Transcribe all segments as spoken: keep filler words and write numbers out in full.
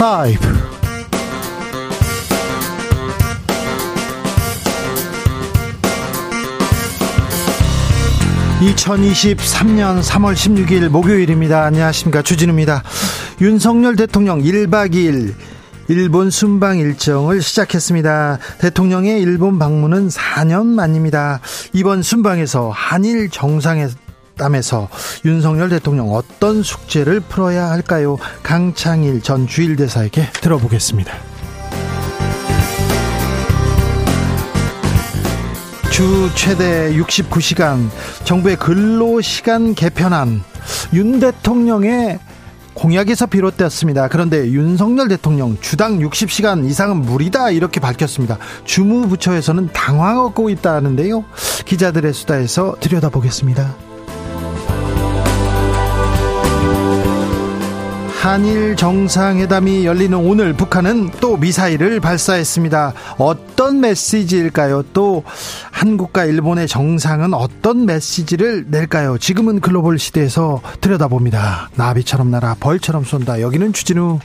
파이브. 이천이십삼년 삼월 십육일 목요일입니다. 안녕하십니까, 주진우입니다. 윤석열 대통령 일박 이일 일본 순방 일정을 시작했습니다. 대통령의 일본 방문은 사년 만입니다. 이번 순방에서 한일 정상회담에서 윤석열 대통령 어떤 숙제를 풀어야 할까요? 강창일 전 주일대사에게 들어보겠습니다. 주 최대 육십구시간 정부의 근로시간 개편안, 윤 대통령의 공약에서 비롯되었습니다. 그런데 윤석열 대통령 주당 육십시간 이상은 무리다, 이렇게 밝혔습니다. 주무부처에서는 당황하고 있다는데요. 기자들의 수다에서 들여다보겠습니다. 한일 정상회담이 열리는 오늘, 북한은 또 미사일을 발사했습니다. 어떤 메시지일까요? 또 한국과 일본의 정상은 어떤 메시지를 낼까요? 지금은 글로벌 시대에서 들여다봅니다. 나비처럼 날아 벌처럼 쏜다. 여기는 주진우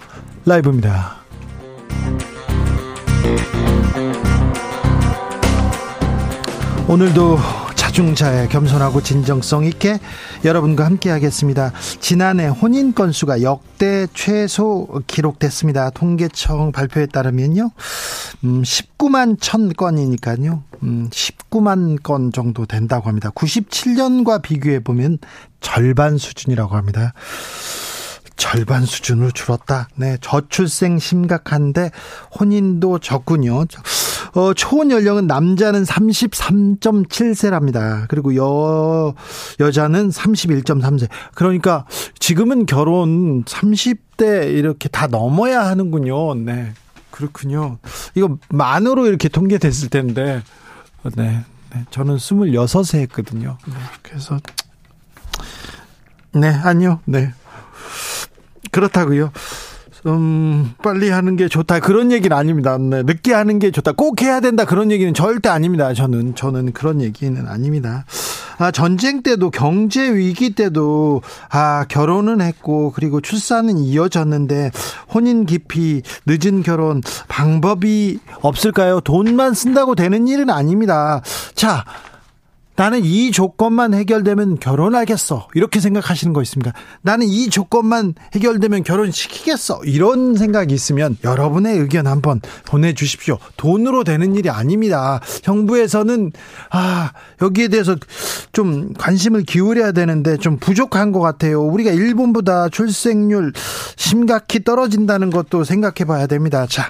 라이브입니다. 오늘도 자중자애, 겸손하고 진정성 있게 여러분과 함께 하겠습니다. 지난해 혼인 건수가 역대 최소 기록됐습니다. 통계청 발표에 따르면요, 음, 십구만 천 건이니까요 음, 십구만 건 정도 된다고 합니다. 구십칠년과 비교해보면 절반 수준이라고 합니다. 절반 수준으로 줄었다. 네, 저출생 심각한데 혼인도 적군요. 어, 초혼 연령은 남자는 삼십삼 점 칠세랍니다. 그리고 여 여자는 삼십일 점 삼세. 그러니까 지금은 결혼 삼십대 이렇게 다 넘어야 하는군요. 네, 그렇군요. 이거 만으로 이렇게 통계됐을 텐데, 네, 네. 저는 스물여섯세 했거든요. 네, 그래서 네, 아니요, 네. 그렇다고요. 음, 빨리 하는 게 좋다, 그런 얘기는 아닙니다. 네, 늦게 하는 게 좋다, 꼭 해야 된다, 그런 얘기는 절대 아닙니다. 저는 저는 그런 얘기는 아닙니다. 아, 전쟁 때도, 경제 위기 때도 아, 결혼은 했고 그리고 출산은 이어졌는데 혼인 기피, 늦은 결혼 방법이 없을까요? 돈만 쓴다고 되는 일은 아닙니다. 자, 나는 이 조건만 해결되면 결혼하겠어, 이렇게 생각하시는 거 있습니까? 나는 이 조건만 해결되면 결혼시키겠어, 이런 생각이 있으면 여러분의 의견 한번 보내주십시오. 돈으로 되는 일이 아닙니다. 정부에서는 아, 여기에 대해서 좀 관심을 기울여야 되는데 좀 부족한 것 같아요. 우리가 일본보다 출생률 심각히 떨어진다는 것도 생각해 봐야 됩니다. 자,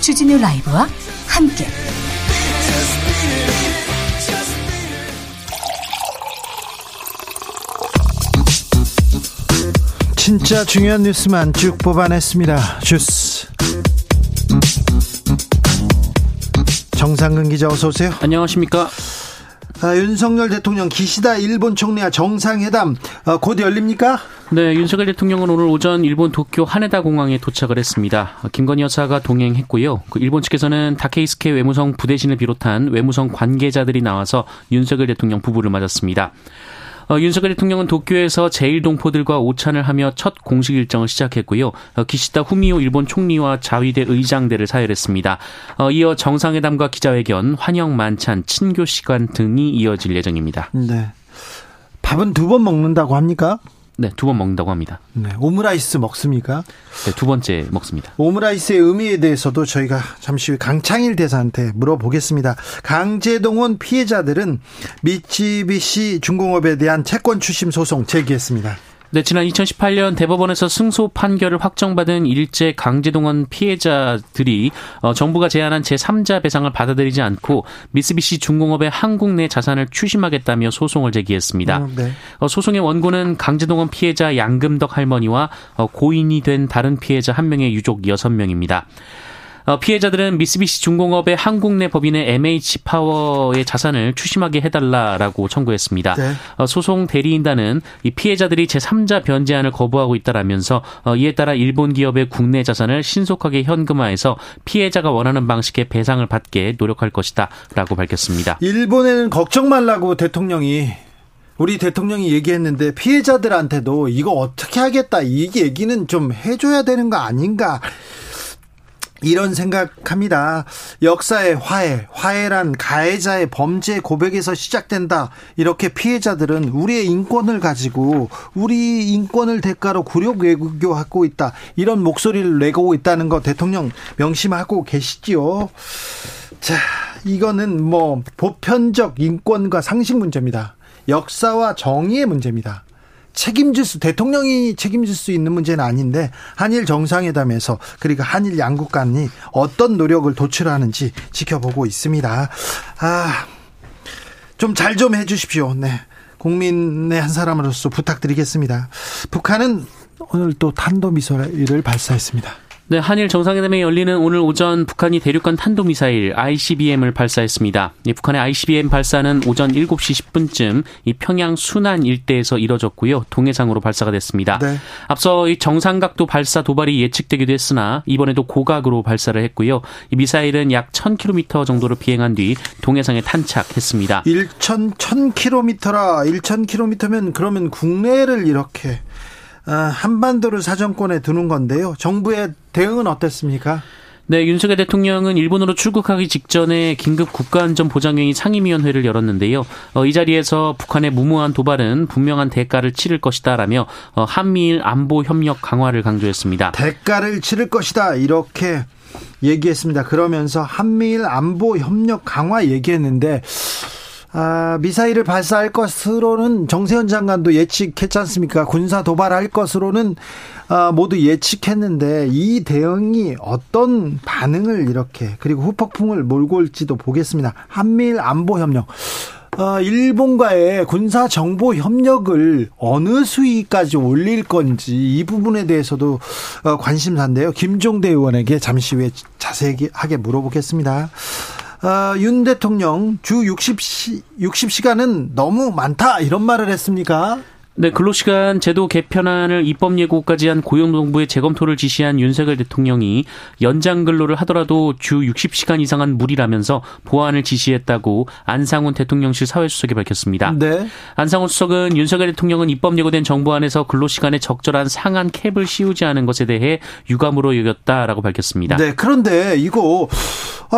주진우 라이브와 함께 진짜 중요한 뉴스만 쭉 뽑아냈습니다. 주스 정상근 기자, 어서 오세요. 안녕하십니까. 아, 윤석열 대통령 기시다 일본 총리와 정상회담 아, 곧 열립니까? 네, 윤석열 대통령은 오늘 오전 일본 도쿄 하네다 공항에 도착을 했습니다. 김건희 여사가 동행했고요. 그 일본 측에서는 다케이스케 외무성 부대신을 비롯한 외무성 관계자들이 나와서 윤석열 대통령 부부를 맞았습니다. 어, 윤석열 대통령은 도쿄에서 제일동포들과 오찬을 하며 첫 공식 일정을 시작했고요. 어, 기시다 후미오 일본 총리와 자위대 의장대를 사열했습니다. 어, 이어 정상회담과 기자회견, 환영 만찬, 친교 시간 등이 이어질 예정입니다. 네. 밥은 두 번 먹는다고 합니까? 네, 두 번 먹는다고 합니다. 네, 오므라이스 먹습니까? 네, 두 번째 먹습니다. 오므라이스의 의미에 대해서도 저희가 잠시 후 강창일 대사한테 물어보겠습니다. 강제동원 피해자들은 미쓰비시 중공업에 대한 채권 추심 소송 제기했습니다. 네, 지난 이천십팔 년 대법원에서 승소 판결을 확정받은 일제 강제동원 피해자들이 어, 정부가 제안한 제삼자 배상을 받아들이지 않고 미쓰비시 중공업의 한국 내 자산을 추심하겠다며 소송을 제기했습니다. 음, 네. 어, 소송의 원고는 강제동원 피해자 양금덕 할머니와 어, 고인이 된 다른 피해자 한 명의 유족 여섯 명입니다. 피해자들은 미쓰비시 중공업의 한국 내 법인의 엠에이치파워의 자산을 추심하게 해달라라고 청구했습니다. 네. 소송 대리인단은 이 피해자들이 제삼자 변제안을 거부하고 있다라면서 이에 따라 일본 기업의 국내 자산을 신속하게 현금화해서 피해자가 원하는 방식의 배상을 받게 노력할 것이다 라고 밝혔습니다. 일본에는 걱정 말라고 대통령이 우리 대통령이 얘기했는데 피해자들한테도 이거 어떻게 하겠다 이 얘기는 좀 해줘야 되는 거 아닌가 이런 생각합니다. 역사의 화해, 화해란 가해자의 범죄 고백에서 시작된다. 이렇게 피해자들은 우리의 인권을 가지고 우리 인권을 대가로 굴욕 외교하고 있다. 이런 목소리를 내고 있다는 거 대통령 명심하고 계시지요. 자, 이거는 뭐 보편적 인권과 상식 문제입니다. 역사와 정의의 문제입니다. 책임질 수, 대통령이 책임질 수 있는 문제는 아닌데 한일 정상회담에서 그리고 한일 양국 간이 어떤 노력을 도출하는지 지켜보고 있습니다. 아, 좀 잘 좀 해 주십시오. 네, 국민의 한 사람으로서 부탁드리겠습니다. 북한은 오늘 또 탄도미사일을 발사했습니다. 네, 한일 정상회담이 열리는 오늘 오전 북한이 대륙간 탄도미사일 아이씨비엠을 발사했습니다. 이 북한의 아이씨비엠 발사는 오전 일곱 시 십 분쯤 이 평양 순안 일대에서 이뤄졌고요. 동해상으로 발사가 됐습니다. 네. 앞서 이 정상각도 발사 도발이 예측되기도 했으나 이번에도 고각으로 발사를 했고요. 이 미사일은 약 천 킬로미터 정도를 비행한 뒤 동해상에 탄착했습니다. 천 킬로미터라 천 킬로미터면 그러면 국내를 이렇게 한반도를 사정권에 두는 건데요. 정부의 대응은 어땠습니까? 네, 윤석열 대통령은 일본으로 출국하기 직전에 긴급 국가안전보장회의 상임위원회를 열었는데요. 어, 이 자리에서 북한의 무모한 도발은 분명한 대가를 치를 것이다라며 어, 한미일 안보 협력 강화를 강조했습니다. 대가를 치를 것이다 이렇게 얘기했습니다. 그러면서 한미일 안보 협력 강화 얘기했는데 아, 미사일을 발사할 것으로는 정세현 장관도 예측했지 않습니까? 군사 도발할 것으로는 아, 모두 예측했는데 이 대응이 어떤 반응을 이렇게 그리고 후폭풍을 몰고 올지도 보겠습니다. 한미일 안보협력, 아, 일본과의 군사정보협력을 어느 수위까지 올릴 건지 이 부분에 대해서도 관심사인데요. 김종대 의원에게 잠시 후에 자세하게 물어보겠습니다. 어, 윤 대통령 주 육십 시간은 너무 많다 이런 말을 했습니까? 네, 근로시간 제도 개편안을 입법 예고까지 한 고용노동부의 재검토를 지시한 윤석열 대통령이 연장 근로를 하더라도 주 육십 시간 이상은 무리라면서 보완을 지시했다고 안상훈 대통령실 사회수석이 밝혔습니다. 네. 안상훈 수석은 윤석열 대통령은 입법 예고된 정부안에서 근로시간에 적절한 상한 캡을 씌우지 않은 것에 대해 유감으로 여겼다라고 밝혔습니다. 네, 그런데 이거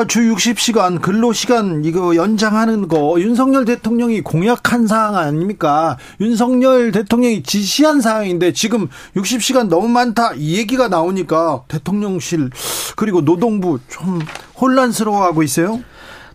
주 육십 시간 근로시간 이거 연장하는 거 윤석열 대통령이 공약한 사항 아닙니까? 윤석열 대통령이 지시한 사항인데 지금 육십 시간 너무 많다 이 얘기가 나오니까 대통령실 그리고 노동부 좀 혼란스러워하고 있어요.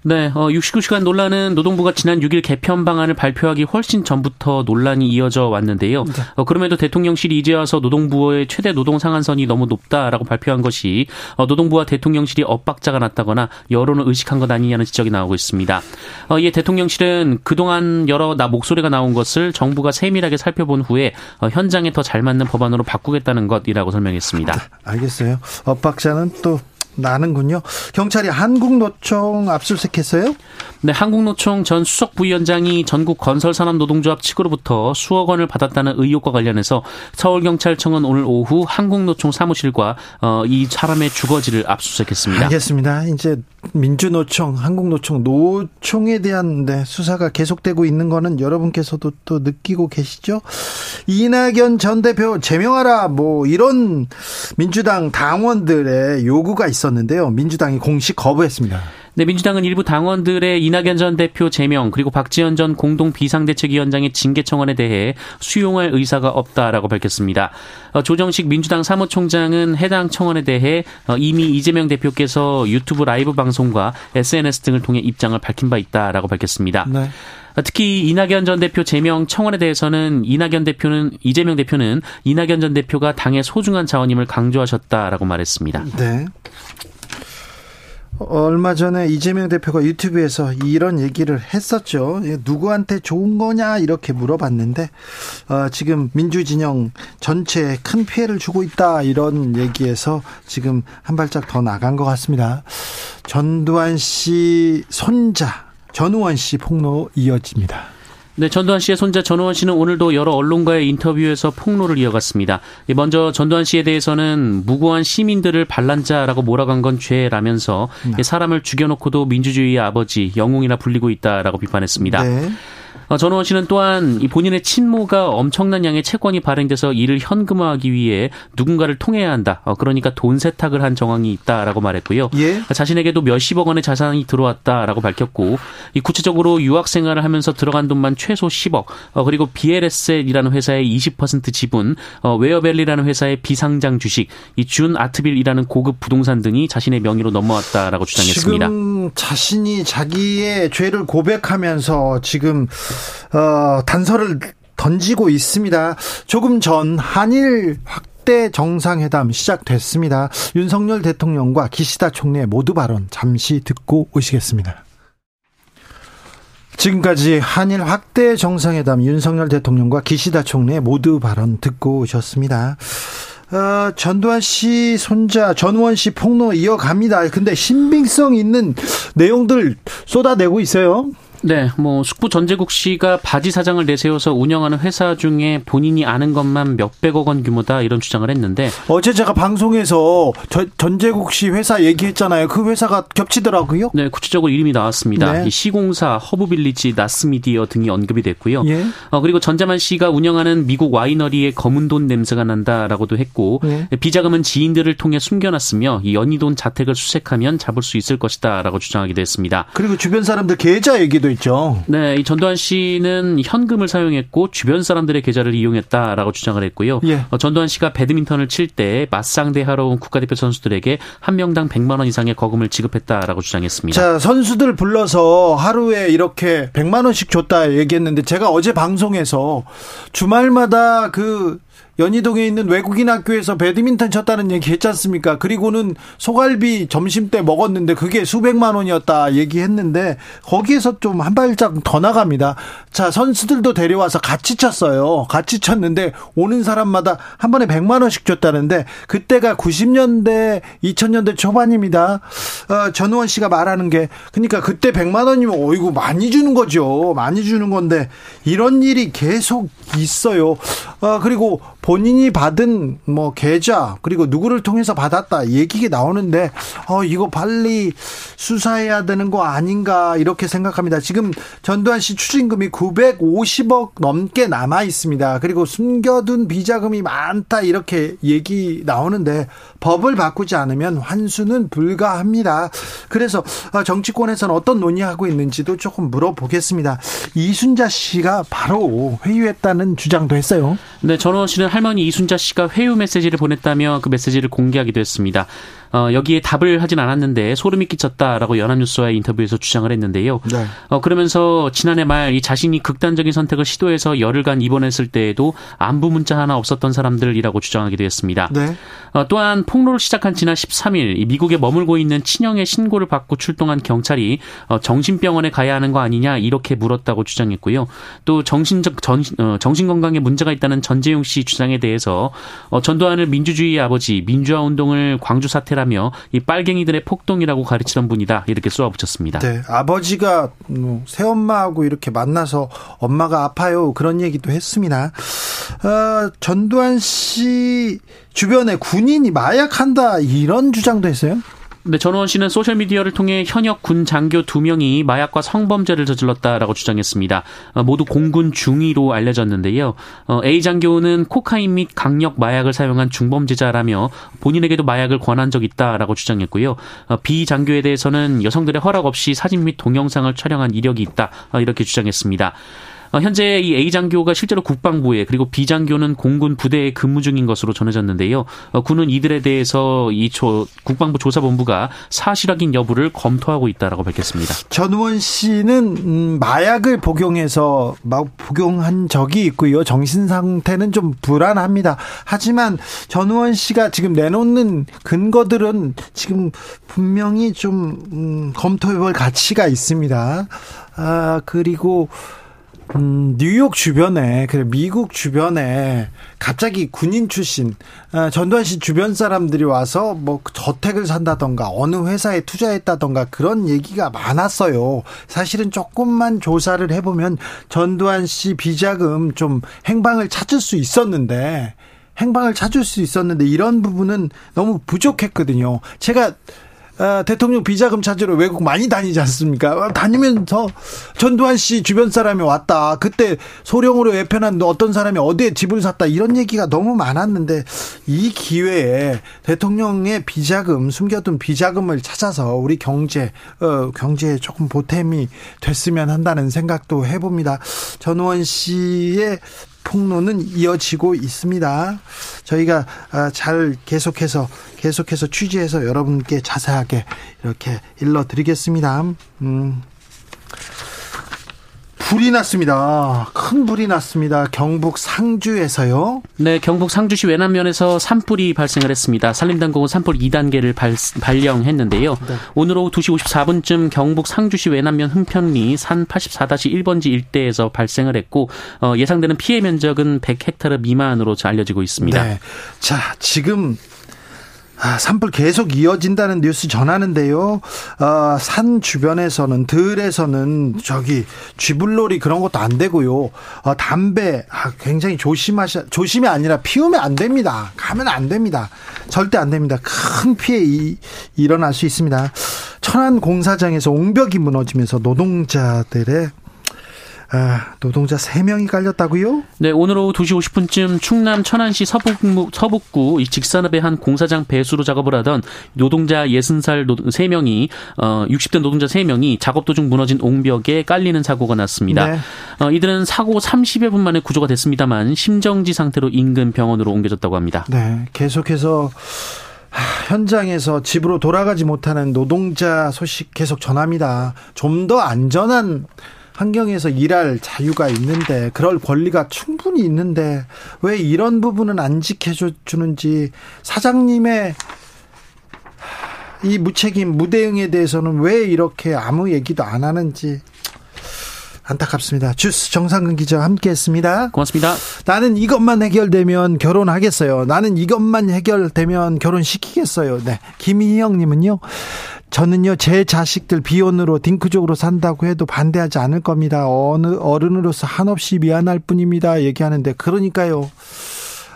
네, 어, 육십구 시간 논란은 노동부가 지난 육일 개편 방안을 발표하기 훨씬 전부터 논란이 이어져 왔는데요. 어, 그럼에도 대통령실이 이제 와서 노동부의 최대 노동 상한선이 너무 높다라고 발표한 것이 어, 노동부와 대통령실이 엇박자가 났다거나 여론을 의식한 것 아니냐는 지적이 나오고 있습니다. 어, 이에 대통령실은 그동안 여러 나 목소리가 나온 것을 정부가 세밀하게 살펴본 후에 어, 현장에 더 잘 맞는 법안으로 바꾸겠다는 것이라고 설명했습니다. 알겠어요. 엇박자는 또 나는군요. 경찰이 한국노총 압수수색했어요? 네, 한국노총 전 수석부위원장이 전국건설산업노동조합 측으로부터 수억 원을 받았다는 의혹과 관련해서 서울경찰청은 오늘 오후 한국노총 사무실과 어, 이 사람의 주거지를 압수수색했습니다. 알겠습니다. 이제 민주노총, 한국노총, 노총에 대한 네, 수사가 계속되고 있는 거는 여러분께서도 또 느끼고 계시죠? 이낙연 전 대표 제명하라 뭐 이런 민주당 당원들의 요구가 있었는데요. 민주당이 공식 거부했습니다. 네, 민주당은 일부 당원들의 이낙연 전 대표 제명 그리고 박지원 전 공동비상대책위원장의 징계 청원에 대해 수용할 의사가 없다라고 밝혔습니다. 조정식 민주당 사무총장은 해당 청원에 대해 이미 이재명 대표께서 유튜브 라이브 방송과 에스엔에스 등을 통해 입장을 밝힌 바 있다라고 밝혔습니다. 네. 특히 이낙연 전 대표 제명 청원에 대해서는 이낙연 대표는 이재명 대표는 이낙연 전 대표가 당의 소중한 자원임을 강조하셨다라고 말했습니다. 네. 얼마 전에 이재명 대표가 유튜브에서 이런 얘기를 했었죠. 누구한테 좋은 거냐 이렇게 물어봤는데 어, 지금 민주진영 전체에 큰 피해를 주고 있다 이런 얘기에서 지금 한 발짝 더 나간 것 같습니다. 전두환 씨 손자 전우환 씨 폭로 이어집니다. 네, 전두환 씨의 손자 전우환 씨는 오늘도 여러 언론과의 인터뷰에서 폭로를 이어갔습니다. 먼저 전두환 씨에 대해서는 무고한 시민들을 반란자라고 몰아간 건 죄라면서 네. 사람을 죽여놓고도 민주주의의 아버지, 영웅이라 불리고 있다라고 비판했습니다. 네. 전우환 씨는 또한 본인의 친모가 엄청난 양의 채권이 발행돼서 이를 현금화하기 위해 누군가를 통해야 한다. 그러니까 돈 세탁을 한 정황이 있다라고 말했고요. 예? 자신에게도 몇십억 원의 자산이 들어왔다라고 밝혔고 구체적으로 유학생활을 하면서 들어간 돈만 최소 십억 그리고 비엘에스엘이라는 회사의 이십 퍼센트 지분, 웨어밸리라는 회사의 비상장 주식, 이 준 아트빌이라는 고급 부동산 등이 자신의 명의로 넘어왔다라고 주장했습니다. 지금 자신이 자기의 죄를 고백하면서 지금 어, 단서를 던지고 있습니다. 조금 전 한일 확대 정상회담 시작됐습니다. 윤석열 대통령과 기시다 총리의 모두 발언 잠시 듣고 오시겠습니다. 지금까지 한일 확대 정상회담 윤석열 대통령과 기시다 총리의 모두 발언 듣고 오셨습니다. 어, 전두환 씨 손자 전우환 씨 폭로 이어갑니다. 근데 신빙성 있는 내용들 쏟아내고 있어요. 네, 뭐 숙부 전재국 씨가 바지 사장을 내세워서 운영하는 회사 중에 본인이 아는 것만 몇백억 원 규모다 이런 주장을 했는데 어제 제가 방송에서 저, 전재국 씨 회사 얘기했잖아요. 그 회사가 겹치더라고요. 네, 구체적으로 이름이 나왔습니다. 네. 이시공사, 허브빌리지, 나스미디어 등이 언급이 됐고요. 예. 어, 그리고 전재만 씨가 운영하는 미국 와이너리의 검은 돈 냄새가 난다라고도 했고 예. 비자금은 지인들을 통해 숨겨놨으며 이 연희돈 자택을 수색하면 잡을 수 있을 것이다라고 주장하기도 했습니다. 그리고 주변 사람들 계좌 얘기도 있죠. 네, 이 전두환 씨는 현금을 사용했고 주변 사람들의 계좌를 이용했다라고 주장을 했고요. 예. 어, 전두환 씨가 배드민턴을 칠 때 맞상대하러 온 국가대표 선수들에게 한 명당 백만 원 이상의 거금을 지급했다라고 주장했습니다. 자, 선수들 불러서 하루에 이렇게 백만 원씩 줬다 얘기했는데 제가 어제 방송에서 주말마다 그 연희동에 있는 외국인 학교에서 배드민턴 쳤다는 얘기 했지 않습니까? 그리고는 소갈비 점심 때 먹었는데 그게 수백만 원이었다 얘기했는데 거기에서 좀 한 발짝 더 나갑니다. 자, 선수들도 데려와서 같이 쳤어요. 같이 쳤는데 오는 사람마다 한 번에 백만 원씩 줬다는데 그때가 구십 년대, 이천 년대 초반입니다. 어, 전우원 씨가 말하는 게 그러니까 그때 백만 원이면 어이구 많이 주는 거죠. 많이 주는 건데 이런 일이 계속 있어요. 어, 그리고 본인이 받은 뭐 계좌 그리고 누구를 통해서 받았다 얘기가 나오는데 어 이거 빨리 수사해야 되는 거 아닌가 이렇게 생각합니다. 지금 전두환 씨 추징금이 구백오십억 넘게 남아 있습니다. 그리고 숨겨둔 비자금이 많다 이렇게 얘기 나오는데 법을 바꾸지 않으면 환수는 불가합니다. 그래서 정치권에서는 어떤 논의하고 있는지도 조금 물어보겠습니다. 이순자 씨가 바로 회유했다는 주장도 했어요. 네, 전원 씨는 할머니 이순자 씨가 회유 메시지를 보냈다며 그 메시지를 공개하기도 했습니다. 어, 여기에 답을 하진 않았는데 소름이 끼쳤다라고 연합뉴스와의 인터뷰에서 주장을 했는데요. 네. 어, 그러면서 지난해 말 이 자신이 극단적인 선택을 시도해서 열흘간 입원했을 때에도 안부 문자 하나 없었던 사람들이라고 주장하기도 했습니다. 네. 어, 또한 폭로를 시작한 지난 십삼 일 미국에 머물고 있는 친형의 신고를 받고 출동한 경찰이 어, 정신병원에 가야 하는 거 아니냐 이렇게 물었다고 주장했고요. 또 정신적 전, 어, 정신건강에 문제가 있다는 전재용 씨 주장에 대해서 어, 전두환을 민주주의의 아버지, 민주화운동을 광주 사태라며 이 빨갱이들의 폭동이라고 가르치던 분이다 이렇게 쏘아붙였습니다. 네, 아버지가 뭐, 새엄마하고 이렇게 만나서 엄마가 아파요 그런 얘기도 했습니다. 어, 전두환 씨 주변에 군인이 마약한다 이런 주장도 했어요? 네, 전우환 씨는 소셜미디어를 통해 현역 군 장교 두 명이 마약과 성범죄를 저질렀다라고 주장했습니다. 모두 공군 중위로 알려졌는데요. A 장교는 코카인 및 강력 마약을 사용한 중범죄자라며 본인에게도 마약을 권한 적이 있다라고 주장했고요. B 장교에 대해서는 여성들의 허락 없이 사진 및 동영상을 촬영한 이력이 있다, 이렇게 주장했습니다. 현재 이 A 장교가 실제로 국방부에, 그리고 B 장교는 공군 부대에 근무 중인 것으로 전해졌는데요. 군은 이들에 대해서 이 조, 국방부 조사본부가 사실 확인 여부를 검토하고 있다라고 밝혔습니다. 전우원 씨는 마약을 복용해서 막 복용한 적이 있고요. 정신 상태는 좀 불안합니다. 하지만 전우원 씨가 지금 내놓는 근거들은 지금 분명히 좀 음, 검토해볼 가치가 있습니다. 아, 그리고 음, 뉴욕 주변에, 그래, 미국 주변에 갑자기 군인 출신, 아, 전두환 씨 주변 사람들이 와서 뭐 저택을 산다던가 어느 회사에 투자했다던가 그런 얘기가 많았어요. 사실은 조금만 조사를 해보면 전두환 씨 비자금 좀 행방을 찾을 수 있었는데, 행방을 찾을 수 있었는데 이런 부분은 너무 부족했거든요. 제가 아, 대통령 비자금 찾으러 외국 많이 다니지 않습니까? 다니면서 전두환 씨 주변 사람이 왔다, 그때 소령으로 애편한 어떤 사람이 어디에 집을 샀다, 이런 얘기가 너무 많았는데 이 기회에 대통령의 비자금, 숨겨둔 비자금을 찾아서 우리 경제, 어, 경제에 조금 보탬이 됐으면 한다는 생각도 해봅니다. 전우환 씨의 폭로는 이어지고 있습니다. 저희가 잘 계속해서 계속해서 취재해서 여러분께 자세하게 이렇게 일러드리겠습니다. 음. 불이 났습니다. 큰 불이 났습니다. 경북 상주에서요. 네, 경북 상주시 외남면에서 산불이 발생을 했습니다. 산림당국은 산불 이 단계를 발, 발령했는데요. 네. 오늘 오후 두 시 오십사 분쯤 경북 상주시 외남면 흥평리 산 팔십사 다시 일 번지 일대에서 발생을 했고, 어, 예상되는 피해 면적은 백 헥타르 미만으로 알려지고 있습니다. 네. 자, 지금 아, 산불 계속 이어진다는 뉴스 전하는데요. 아, 산 주변에서는, 들에서는 저기 쥐불놀이 그런 것도 안 되고요. 아, 담배 아, 굉장히 조심하셔 조심이 아니라 피우면 안 됩니다. 가면 안 됩니다. 절대 안 됩니다. 큰 피해 이, 일어날 수 있습니다. 천안 공사장에서 옹벽이 무너지면서 노동자들의 아, 노동자 세 명이 깔렸다고요? 네, 오늘 오후 두 시 오십 분쯤 충남 천안시 서북구, 서북구 이 직산읍의 한 공사장 배수로 작업을 하던 노동자 예순 살 노, 세 명이, 어, 육십 대 노동자 세 명이 작업 도중 무너진 옹벽에 깔리는 사고가 났습니다. 네. 어, 이들은 사고 삼십여 분 만에 구조가 됐습니다만 심정지 상태로 인근 병원으로 옮겨졌다고 합니다. 네, 계속해서 현장에서 집으로 돌아가지 못하는 노동자 소식 계속 전합니다. 좀 더 안전한 환경에서 일할 자유가 있는데, 그럴 권리가 충분히 있는데 왜 이런 부분은 안 지켜주는지, 사장님의 이 무책임 무대응에 대해서는 왜 이렇게 아무 얘기도 안 하는지 안타깝습니다. 주스 정상근 기자와 함께했습니다. 고맙습니다. 나는 이것만 해결되면 결혼하겠어요. 나는 이것만 해결되면 결혼시키겠어요. 네, 김희영님은요. 저는요, 제 자식들 비혼으로 딩크족으로 산다고 해도 반대하지 않을 겁니다. 어느 어른으로서 한없이 미안할 뿐입니다. 얘기하는데, 그러니까요.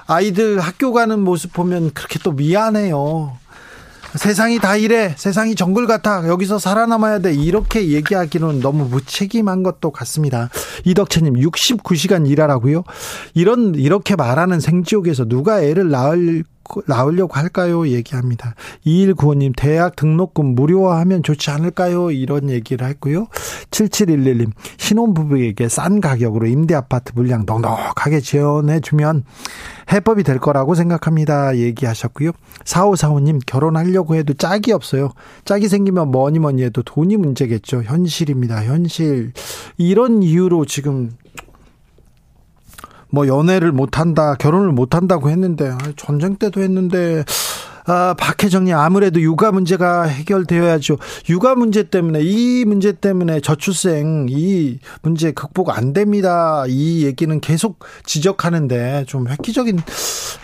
아이들 학교 가는 모습 보면 그렇게 또 미안해요. 세상이 다 이래, 세상이 정글 같아, 여기서 살아남아야 돼, 이렇게 얘기하기는 너무 무책임한 것도 같습니다. 이덕채님, 육십구 시간 일하라고요? 이런, 이렇게 말하는 생지옥에서 누가 애를 낳을, 낳으려고 할까요? 얘기합니다. 이일구오 님, 대학 등록금 무료화하면 좋지 않을까요? 이런 얘기를 했고요. 칠칠일일 님, 신혼부부에게 싼 가격으로 임대아파트 물량 넉넉하게 지원해주면 해법이 될 거라고 생각합니다. 얘기하셨고요. 사오사오 님, 결혼하려고 해도 짝이 없어요. 짝이 생기면 뭐니 뭐니 해도 돈이 문제겠죠. 현실입니다. 현실. 이런 이유로 지금 뭐 연애를 못한다, 결혼을 못한다고 했는데, 전쟁 때도 했는데. 아, 박혜정님, 아무래도 육아 문제가 해결되어야죠. 육아 문제 때문에, 이 문제 때문에 저출생 이 문제 극복 안 됩니다. 이 얘기는 계속 지적하는데 좀 획기적인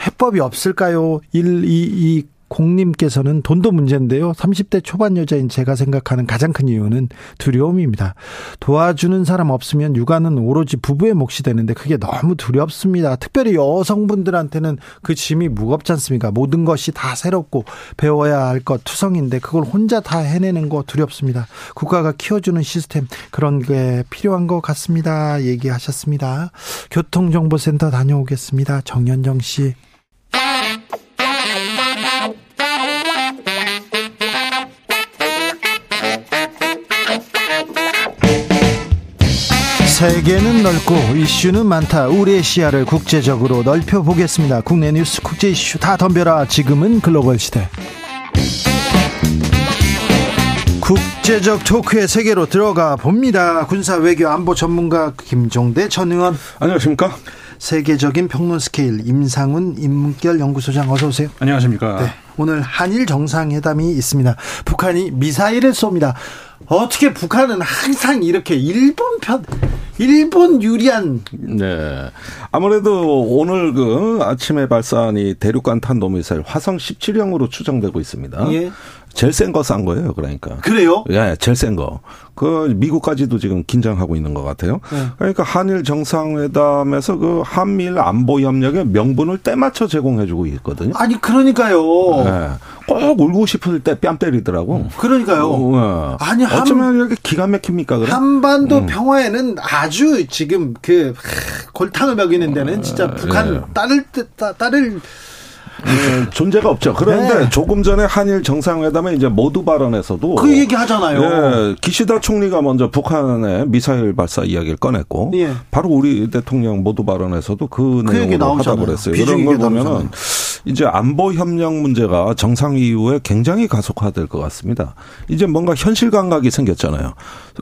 해법이 없을까요? 일이이 공님께서는 돈도 문제인데요. 삼십 대 초반 여자인 제가 생각하는 가장 큰 이유는 두려움입니다. 도와주는 사람 없으면 육아는 오로지 부부의 몫이 되는데 그게 너무 두렵습니다. 특별히 여성분들한테는 그 짐이 무겁지 않습니까? 모든 것이 다 새롭고 배워야 할 것 투성인데 그걸 혼자 다 해내는 거 두렵습니다. 국가가 키워주는 시스템 그런 게 필요한 것 같습니다. 얘기하셨습니다. 교통정보센터 다녀오겠습니다. 정연정 씨. 세계는 넓고 이슈는 많다. 우리의 시야를 국제적으로 넓혀보겠습니다. 국내 뉴스, 국제 이슈 다 덤벼라. 지금은 글로벌 시대. 국제적 토크의 세계로 들어가 봅니다. 군사 외교 안보 전문가 김종대 전 의원. 안녕하십니까. 세계적인 평론 스케일 임상훈 인문결 연구소장 어서 오세요. 안녕하십니까. 네, 오늘 한일 정상회담이 있습니다. 북한이 미사일을 쏩니다. 어떻게 북한은 항상 이렇게 일본 편, 일본 유리한. 네. 아무래도 오늘 그 아침에 발사한 이 대륙간 탄도미사일 화성 십칠형으로 추정되고 있습니다. 예. 제일 센 거 싼 거예요, 그러니까. 그래요? 예, 제일 센 거. 그 미국까지도 지금 긴장하고 있는 것 같아요. 네. 그러니까 한일 정상회담에서 그 한미일 안보 협력의 명분을 때맞춰 제공해주고 있거든요. 아니 그러니까요. 네. 꼭 울고 싶을 때 뺨 때리더라고. 그러니까요. 어, 네. 아니 한, 어쩌면 이렇게 기가 막힙니까? 그래? 한반도 음. 평화에는 아주 지금 그 골탕을 먹이는 데는 진짜 북한 네. 따를 따 따를. 예, 존재가 없죠. 그런데 네. 조금 전에 한일 정상회담에 이제 모두 발언에서도 그 얘기 하잖아요. 예, 기시다 총리가 먼저 북한의 미사일 발사 이야기를 꺼냈고, 예. 바로 우리 대통령 모두 발언에서도 그, 그 내용으로 하다 그랬어요. 이런 걸 보면은 이제 안보 협력 문제가 정상 이후에 굉장히 가속화될 것 같습니다. 이제 뭔가 현실 감각이 생겼잖아요.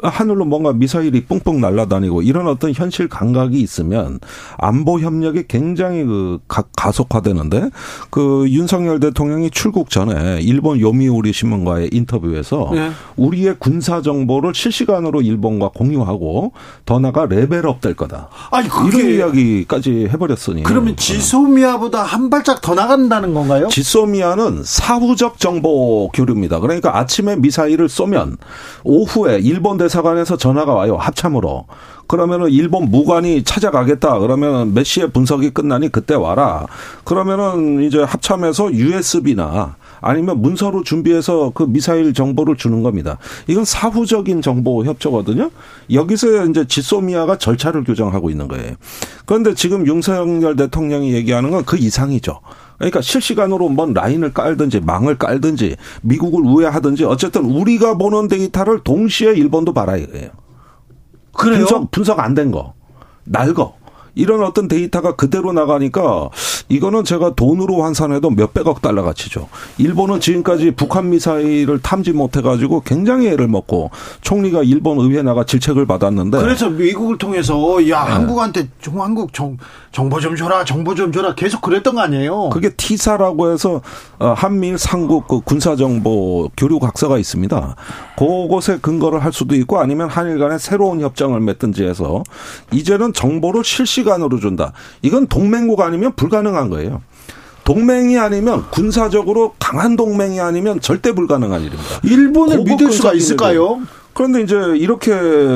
하늘로 뭔가 미사일이 뿡뿡 날아다니고 이런 어떤 현실 감각이 있으면 안보 협력이 굉장히 그 가속화되는데. 그 윤석열 대통령이 출국 전에 일본 요미우리 신문과의 인터뷰에서 네. 우리의 군사 정보를 실시간으로 일본과 공유하고 더 나아가 레벨업 될 거다. 아니, 이런 이야기까지 해버렸으니. 그러면 지소미아보다 한 발짝 더 나간다는 건가요? 지소미아는 사후적 정보 교류입니다. 그러니까 아침에 미사일을 쏘면 오후에 일본 대사관에서 전화가 와요. 합참으로. 그러면은 일본 무관이 찾아가겠다. 그러면은 몇 시에 분석이 끝나니 그때 와라. 그러면은 이제 합참에서 유에스비나 아니면 문서로 준비해서 그 미사일 정보를 주는 겁니다. 이건 사후적인 정보 협조거든요. 여기서 이제 지소미아가 절차를 규정하고 있는 거예요. 그런데 지금 윤석열 대통령이 얘기하는 건 그 이상이죠. 그러니까 실시간으로 뭔 라인을 깔든지 망을 깔든지 미국을 우회하든지 어쨌든 우리가 보는 데이터를 동시에 일본도 봐라 이거예요. 그래요? 분석, 분석 안 된 거, 날 거. 이런 어떤 데이터가 그대로 나가니까 이거는 제가 돈으로 환산해도 몇백억 달러 가치죠. 일본은 지금까지 북한 미사일을 탐지 못해가지고 굉장히 애를 먹고 총리가 일본 의회 나가 질책을 받았는데. 그래서 미국을 통해서 야 네. 한국한테 좀 한국 정, 정보 좀 줘라 정보 좀 줘라 계속 그랬던 거 아니에요. 그게 티사라고 해서 한미일 삼국 그 군사정보 교류 각서가 있습니다. 그곳에 근거를 할 수도 있고 아니면 한일 간에 새로운 협정을 맺든지 해서 이제는 정보를 실시 간으로 준다. 이건 동맹국 아니면 불가능한 거예요. 동맹이 아니면 군사적으로 강한 동맹이 아니면 절대 불가능한 일입니다. 일본을 믿을 수가 있을까요? 그런데 이제 이렇게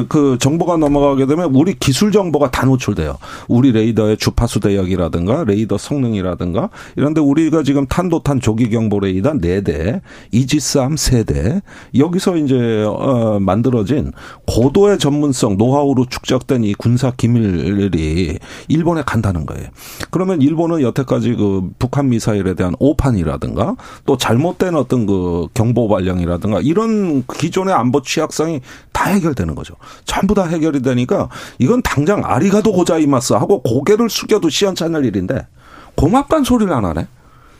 그 정보가 넘어가게 되면 우리 기술 정보가 다 노출돼요. 우리 레이더의 주파수 대역이라든가 레이더 성능이라든가 이런데 우리가 지금 탄도탄 조기 경보 레이더 네 대, 이지스함 세 대 여기서 이제 어 만들어진 고도의 전문성 노하우로 축적된 이 군사 기밀이 일본에 간다는 거예요. 그러면 일본은 여태까지 그 북한 미사일에 대한 오판이라든가 또 잘못된 어떤 그 경보 발령이라든가 이런 기존의 안보 취약성 다 해결되는 거죠. 전부 다 해결이 되니까 이건 당장 아리가도 고자이마스 하고 고개를 숙여도 시원찮을 일인데 고맙단 소리를 안 하네.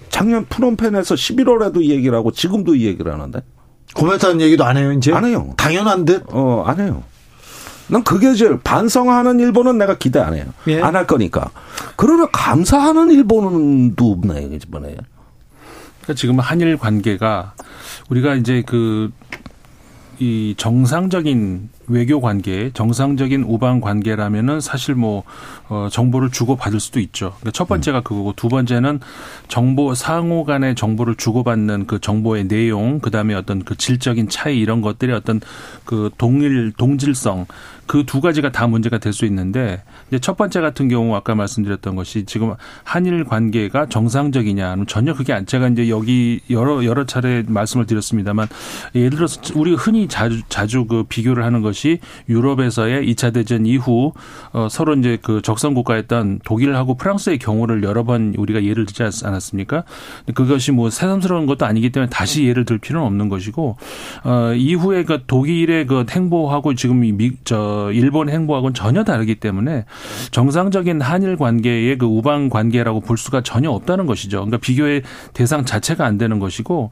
작년 프놈펜에서 십일월에도 이 얘기를 하고 지금도 이 얘기를 하는데. 고맙다는 얘기도 안 해요 이제? 안 해요. 당연한 듯? 어, 안 해요. 난 그게 제일 반성하는 일본은 내가 기대 안 해요. 예. 안 할 거니까. 그러나 감사하는 일본도 없나요 이번에. 그러니까 지금 한일 관계가 우리가 이제 그 이 정상적인 외교 관계, 정상적인 오방 관계라면은 사실 뭐 어, 정보를 주고 받을 수도 있죠. 그러니까 첫 번째가 그거고, 두 번째는 정보 상호 간의 정보를 주고 받는 그 정보의 내용, 그다음에 어떤 그 질적인 차이, 이런 것들의 어떤 그 동일 동질성, 그 두 가지가 다 문제가 될 수 있는데, 이제 첫 번째 같은 경우 아까 말씀드렸던 것이 지금 한일 관계가 정상적이냐, 전혀 그게 안, 제가 이제 여기 여러 여러 차례 말씀을 드렸습니다만, 예를 들어서 우리가 흔히 자주 자주 그 비교를 하는 것이 유럽에서의 이 차 대전 이후 어, 서로 이제 그 적성 국가였던 독일하고 프랑스의 경우를 여러 번 우리가 예를 들지 않았습니까? 그것이 뭐 새삼스러운 것도 아니기 때문에 다시 예를 들 필요는 없는 것이고, 어, 이후에 그 독일의 그 행보하고 지금 미, 저 일본 행보하고는 전혀 다르기 때문에 정상적인 한일 관계의 그 우방 관계라고 볼 수가 전혀 없다는 것이죠. 그러니까 비교의 대상 자체가 안 되는 것이고,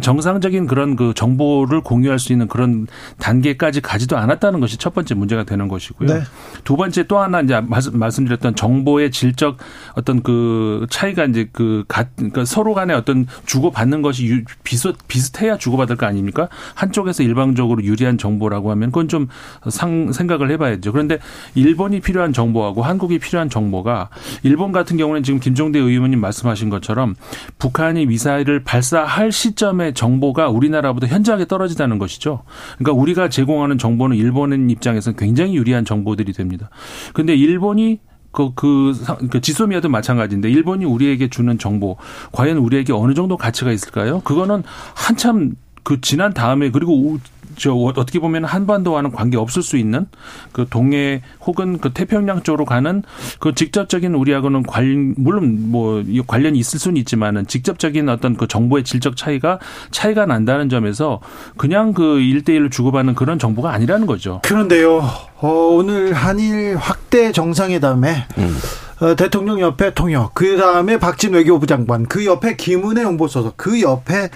정상적인 그런 그 정보를 공유할 수 있는 그런 단계까지 가지도 않았다는 것이 첫 번째 문제가 되는 것이고요. 네. 두 번째 또 하나 이제 말씀, 말씀드렸던 정보의 질적 어떤 그 차이가 이제 그 가, 그러니까 서로 간에 어떤 주고받는 것이 유, 비슷, 비슷해야 주고받을 거 아닙니까? 한쪽에서 일방적으로 유리한 정보라고 하면 그건 좀 상, 생각을 해봐야죠. 그런데 일본이 필요한 정보하고 한국이 필요한 정보가, 일본 같은 경우는 지금 김종대 의원님 말씀하신 것처럼 북한이 미사일을 발사할 시점의 정보가 우리나라보다 현저하게 떨어지다는 것이죠. 그러니까 우리가 제공하는 정보는 일본인 입장에서는 굉장히 유리한 정보들이 됩니다. 그런데 일본이 그, 그, 지소미아도 마찬가지인데, 일본이 우리에게 주는 정보, 과연 우리에게 어느 정도 가치가 있을까요? 그거는 한참 그 지난 다음에, 그리고 저 어떻게 보면 한반도와는 관계 없을 수 있는 그 동해 혹은 그 태평양 쪽으로 가는 그 직접적인 우리하고는 관, 물론 뭐 관련이 있을 수는 있지만은 직접적인 어떤 그 정보의 질적 차이가 차이가 난다는 점에서 그냥 그 일대일로 주고받는 그런 정보가 아니라는 거죠. 그런데요, 어, 오늘 한일 확대 정상회담에 음. 어, 대통령 옆에 통역, 그 다음에 박진 외교부 장관, 그 옆에 김은혜 홍보수석, 그 옆에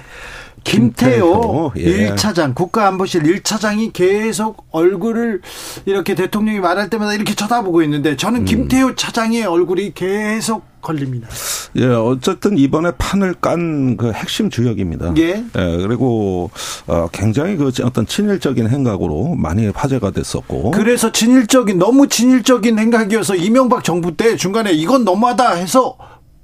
김태효 예. 일 차장, 국가안보실 일 차장이 계속 얼굴을 이렇게 대통령이 말할 때마다 이렇게 쳐다보고 있는데, 저는 김태효 음. 차장의 얼굴이 계속 걸립니다. 예, 어쨌든 이번에 판을 깐 그 핵심 주역입니다. 예. 예, 그리고 어, 굉장히 그 어떤 친일적인 행각으로 많이 화제가 됐었고. 그래서 친일적인, 너무 친일적인 행각이어서 이명박 정부 때 중간에 이건 너무하다 해서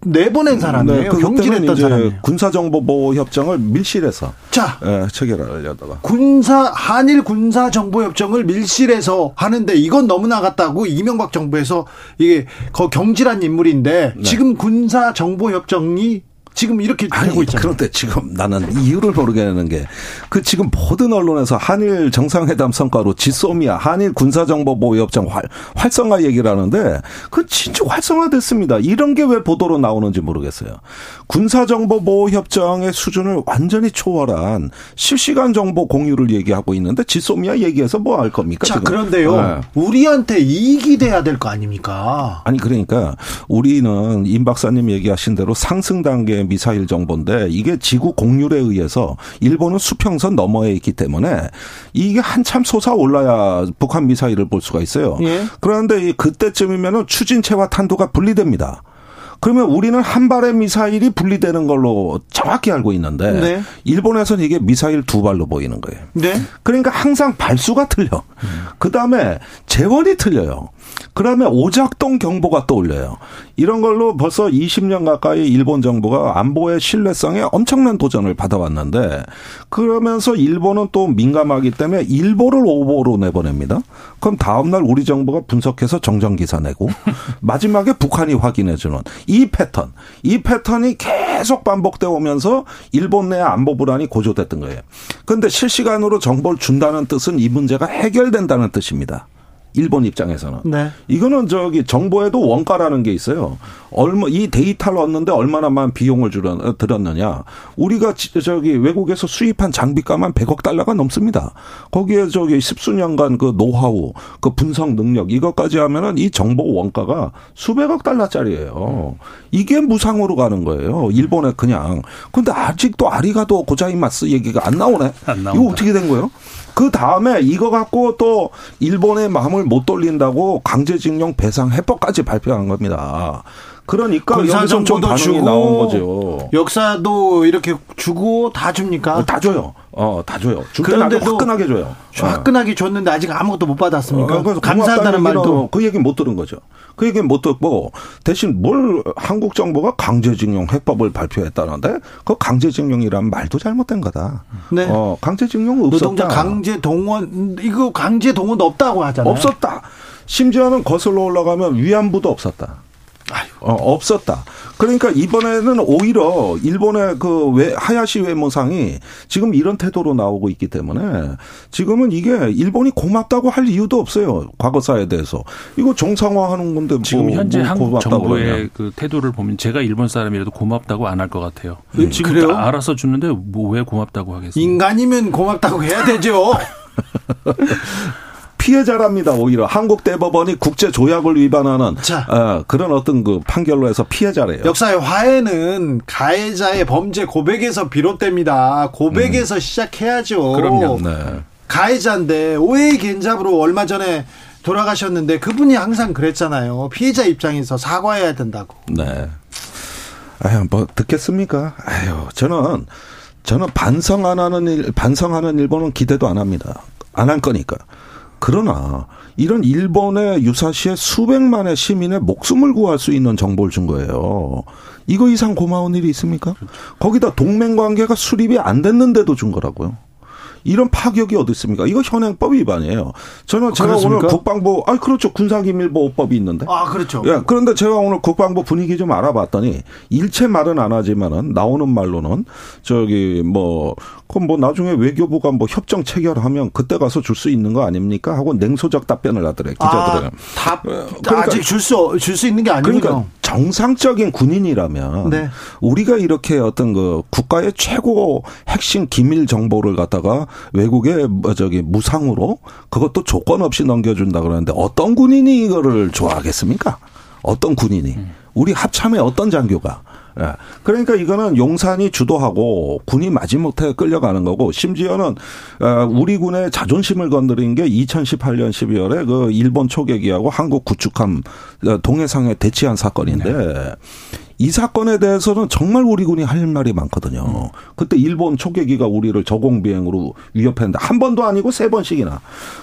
내보낸 사람이에요. 네, 경질했던 사람이에요. 군사정보보호협정을 밀실해서 자, 예, 체결하려다가. 군사 한일 군사정보협정을 밀실해서 하는데 이건 너무 나갔다고 이명박 정부에서 이게 거 경질한 인물인데, 네. 지금 군사정보협정이 지금 이렇게 되고 있잖아요. 그런데 지금 나는 이유를 모르겠는 게, 그 지금 모든 언론에서 한일 정상회담 성과로 지소미아, 한일 군사정보보호협정 활성화 얘기를 하는데, 그 진짜 활성화됐습니다. 이런 게 왜 보도로 나오는지 모르겠어요. 군사정보보호협정의 수준을 완전히 초월한 실시간 정보 공유를 얘기하고 있는데, 지소미아 얘기해서 뭐 할 겁니까? 자, 지금. 그런데요. 네. 우리한테 이익이 돼야 될 거 아닙니까? 아니, 그러니까 우리는 임 박사님 얘기하신 대로 상승 단계 미사일 정보인데, 이게 지구 공률에 의해서 일본은 수평선 너머에 있기 때문에 이게 한참 솟아올라야 북한 미사일을 볼 수가 있어요. 예. 그런데 그때쯤이면 추진체와 탄도가 분리됩니다. 그러면 우리는 한 발의 미사일이 분리되는 걸로 정확히 알고 있는데, 네. 일본에서는 이게 미사일 두 발로 보이는 거예요. 네. 그러니까 항상 발수가 틀려. 음. 그다음에 재원이 틀려요. 그다음에 오작동 경보가 떠올려요. 이런 걸로 벌써 이십 년 가까이 일본 정부가 안보의 신뢰성에 엄청난 도전을 받아왔는데, 그러면서 일본은 또 민감하기 때문에 일보를 오보로 내보냅니다. 그럼 다음날 우리 정부가 분석해서 정정기사 내고 마지막에 북한이 확인해주는 이 패턴, 이 패턴이 계속 반복되어 오면서 일본 내 안보 불안이 고조됐던 거예요. 그런데 실시간으로 정보를 준다는 뜻은 이 문제가 해결된다는 뜻입니다. 일본 입장에서는. 네. 이거는 저기 정보에도 원가라는 게 있어요. 얼마 이 데이터를 얻는데 얼마나만 비용을 들었느냐. 우리가 저기 외국에서 수입한 장비값만 백억 달러가 넘습니다. 거기에 저기 십수년간 그 노하우, 그 분석 능력, 이것까지 하면은 이 정보 원가가 수백억 달러짜리예요. 이게 무상으로 가는 거예요. 일본에 그냥. 근데 아직도 아리가도 고자이마스 얘기가 안 나오네. 안 나온다. 이거 어떻게 된 거예요? 그 다음에 이거 갖고 또 일본의 마음을 못 돌린다고 강제징용 배상 해법까지 발표한 겁니다. 그러니까 군사정보도 주고 나온 거죠. 역사도 이렇게 주고 다 줍니까? 다 줘요. 어, 다 줘요. 그런데도 화끈하게 줘요. 화끈하게 줬는데 아직 아무것도 못 받았습니까? 어, 감사하다는 말도. 그 얘기는 못 들은 거죠. 그 얘기는 못 듣고 대신 뭘 한국 정부가 강제징용 해법을 발표했다는데 그 강제징용이란 말도 잘못된 거다. 네. 어, 강제징용 없었다. 노동자 강제동원 이거 강제동원 없다고 하잖아요. 없었다. 심지어는 거슬러 올라가면 위안부도 없었다. 아유, 어, 없었다. 그러니까 이번에는 오히려 일본의 그 외, 하야시 외무상이 지금 이런 태도로 나오고 있기 때문에 지금은 이게 일본이 고맙다고 할 이유도 없어요. 과거사에 대해서. 이거 정상화하는 건데 뭐 지금 현재 뭐 한국 정부의 그러냐. 그 태도를 보면 제가 일본 사람이라도 고맙다고 안 할 것 같아요. 음. 지금 그래요? 다 알아서 주는데 뭐 왜 고맙다고 하겠어요? 인간이면 고맙다고 해야 되죠. 피해자랍니다. 오히려 한국 대법원이 국제 조약을 위반하는 자, 어, 그런 어떤 그 판결로 해서 피해자래요. 역사의 화해는 가해자의 범죄 고백에서 비롯됩니다. 고백에서 음. 시작해야죠. 그럼요. 네. 가해자인데 오해의 견잡으로 얼마 전에 돌아가셨는데 그분이 항상 그랬잖아요. 피해자 입장에서 사과해야 된다고. 네. 아유 뭐 듣겠습니까? 아유 저는 저는 반성 안 하는 일 반성하는 일본은 기대도 안 합니다. 안 할 거니까. 그러나 이런 일본의 유사시에 수백만의 시민의 목숨을 구할 수 있는 정보를 준 거예요. 이거 이상 고마운 일이 있습니까? 거기다 동맹관계가 수립이 안 됐는데도 준 거라고요. 이런 파격이 어디 있습니까? 이거 현행법 위반이에요. 저는 제가 그렇습니까? 오늘 국방부, 아 그렇죠. 군사기밀보호법이 있는데. 아 그렇죠. 예, 그런데 제가 오늘 국방부 분위기 좀 알아봤더니 일체 말은 안 하지만은 나오는 말로는 저기 뭐 그럼 뭐 나중에 외교부가 뭐 협정 체결하면 그때 가서 줄 수 있는 거 아닙니까? 하고 냉소적 답변을 하더래 기자들은. 아, 답 그러니까, 아직 줄 수 줄 수 있는 게 아니고요. 그러니까 정상적인 군인이라면 네. 우리가 이렇게 어떤 그 국가의 최고 핵심 기밀 정보를 갖다가 외국에 저기 무상으로 그것도 조건 없이 넘겨준다 그러는데 어떤 군인이 이거를 좋아하겠습니까? 어떤 군인이 우리 합참의 어떤 장교가 그러니까 이거는 용산이 주도하고 군이 마지못해 끌려가는 거고 심지어는 우리 군의 자존심을 건드린 게 이천십팔 년 십이월에 그 일본 초계기하고 한국 구축함 동해상에 대치한 사건인데. 네. 이 사건에 대해서는 정말 우리 군이 할 말이 많거든요. 그때 일본 초계기가 우리를 저공비행으로 위협했는데 한 번도 아니고 세 번씩이나.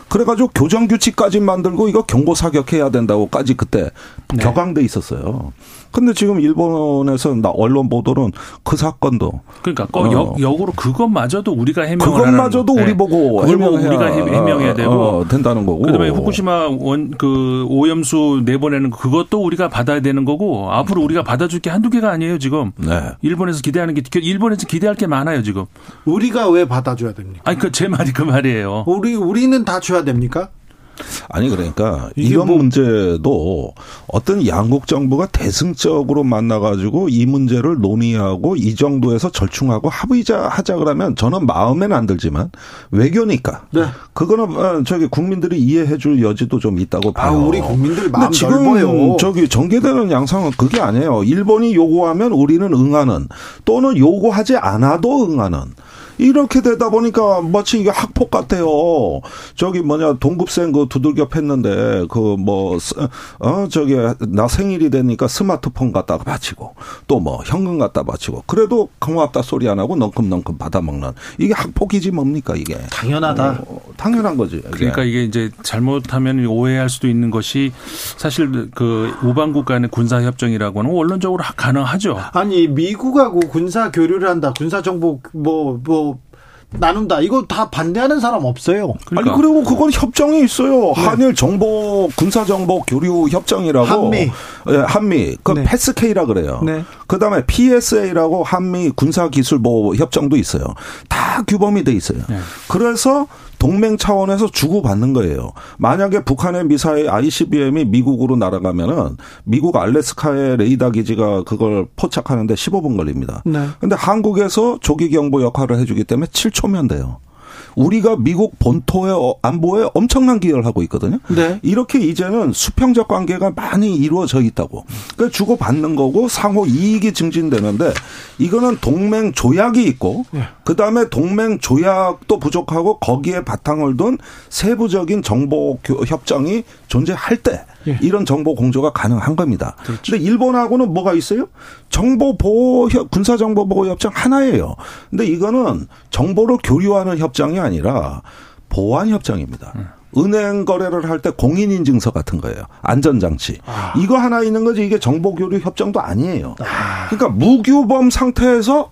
그래가지고 교정규칙까지 만들고 이거 경고사격해야 된다고까지 그때 네. 격앙돼 있었어요. 근데 지금 일본에서 나 언론 보도는 그 사건도. 그러니까 어. 역, 역으로 그것마저도 우리가 해명을 그것마저도 하는, 우리 네. 보고 해명해야, 우리가 해명해야 되고. 어, 된다는 거고. 그다음에 후쿠시마 원, 그 오염수 내보내는 그것도 우리가 받아야 되는 거고 앞으로 우리가 받아줄 게 한두 개가 아니에요 지금. 네. 일본에서 기대하는 게 일본에서 기대할 게 많아요 지금. 우리가 왜 받아줘야 됩니까? 아니 그 제 말이 그 말이에요. 우리 우리는 다 줘야 됩니까? 아니 그러니까 이런 뭐. 문제도 어떤 양국 정부가 대승적으로 만나가지고 이 문제를 논의하고 이 정도에서 절충하고 합의자 하자 그러면 저는 마음에는 안 들지만 외교니까 네. 그거는 저기 국민들이 이해해줄 여지도 좀 있다고 봐요. 아, 우리 국민들 마음 넓어요. 지금 저기 전개되는 양상은 그게 아니에요. 일본이 요구하면 우리는 응하는 또는 요구하지 않아도 응하는. 이렇게 되다 보니까 마치 이게 학폭 같아요. 저기 뭐냐 동급생 그 두들겨 팼는데 그 뭐 어 저기 나 생일이 되니까 스마트폰 갖다가 바치고 또 뭐 현금 갖다 바치고 그래도 고맙다 소리 안 하고 넝큼넝큼 받아먹는 이게 학폭이지 뭡니까 이게 당연하다 어, 당연한 거지. 이게. 그러니까 이게 이제 잘못하면 오해할 수도 있는 것이 사실 그 우방국 간의 군사 협정이라고는 원론적으로 가능하죠. 아니 미국하고 군사 교류를 한다, 군사 정보 뭐 뭐 나눈다. 이거 다 반대하는 사람 없어요. 그러니까. 아니 그리고 그건 협정이 있어요. 네. 한일 정보 군사 정보 교류 협정이라고. 한미. 예, 한미. 그 네. 패스케이라 그래요. 네. 그다음에 피에스에이라고 한미 군사 기술 보호 협정도 있어요. 다 규범이 돼 있어요. 네. 그래서 동맹 차원에서 주고받는 거예요. 만약에 북한의 미사일 아이씨비엠이 미국으로 날아가면은 미국 알래스카의 레이더 기지가 그걸 포착하는데 십오 분 걸립니다. 그런데 네. 한국에서 조기 경보 역할을 해주기 때문에 칠 초면 돼요. 우리가 미국 본토의 안보에 엄청난 기여를 하고 있거든요. 네. 이렇게 이제는 수평적 관계가 많이 이루어져 있다고. 그러니까 주고받는 거고 상호 이익이 증진되는데 이거는 동맹 조약이 있고 네. 그다음에 동맹 조약도 부족하고 거기에 바탕을 둔 세부적인 정보 협정이 존재할 때 예. 이런 정보 공조가 가능한 겁니다. 그런데 그렇죠. 일본하고는 뭐가 있어요? 정보 보호 군사 정보 보호 협정 하나예요. 근데 이거는 정보를 교류하는 협정이 아니라 보안 협정입니다. 음. 은행 거래를 할 때 공인 인증서 같은 거예요. 안전 장치. 아. 이거 하나 있는 거지 이게 정보 교류 협정도 아니에요. 아. 그러니까 무규범 상태에서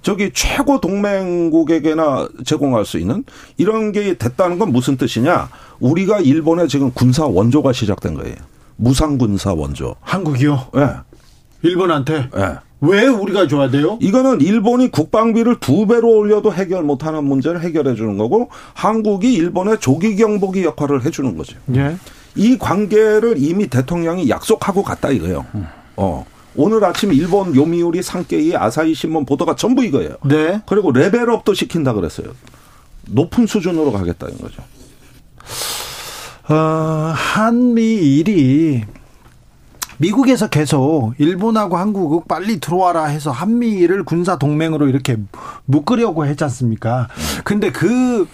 저기 최고 동맹국에게나 제공할 수 있는 이런 게 됐다는 건 무슨 뜻이냐? 우리가 일본에 지금 군사 원조가 시작된 거예요. 무상 군사 원조. 한국이요? 예. 네. 일본한테? 예. 네. 왜 우리가 줘야 돼요? 이거는 일본이 국방비를 두 배로 올려도 해결 못하는 문제를 해결해 주는 거고 한국이 일본의 조기 경보기 역할을 해 주는 거죠. 예. 이 관계를 이미 대통령이 약속하고 갔다 이거예요. 음. 어. 오늘 아침 일본 요미우리 산케이 아사히 신문 보도가 전부 이거예요. 네. 그리고 레벨업도 시킨다 그랬어요. 높은 수준으로 가겠다는 거죠. 어, 한미일이 미국에서 계속 일본하고 한국을 빨리 들어와라 해서 한미일을 군사 동맹으로 이렇게 묶으려고 했지 않습니까? 근데 그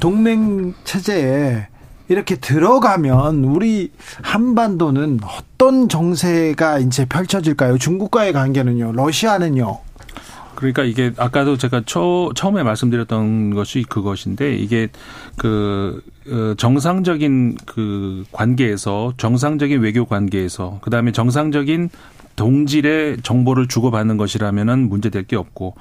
동맹 체제에 이렇게 들어가면 우리 한반도는 어떤 정세가 이제 펼쳐질까요? 중국과의 관계는요, 러시아는요. 그러니까 이게 아까도 제가 처, 처음에 말씀드렸던 것이 그것인데 이게 그 정상적인 그 관계에서 정상적인 외교 관계에서 그다음에 정상적인 동질의 정보를 주고받는 것이라면은 문제될 게 없고,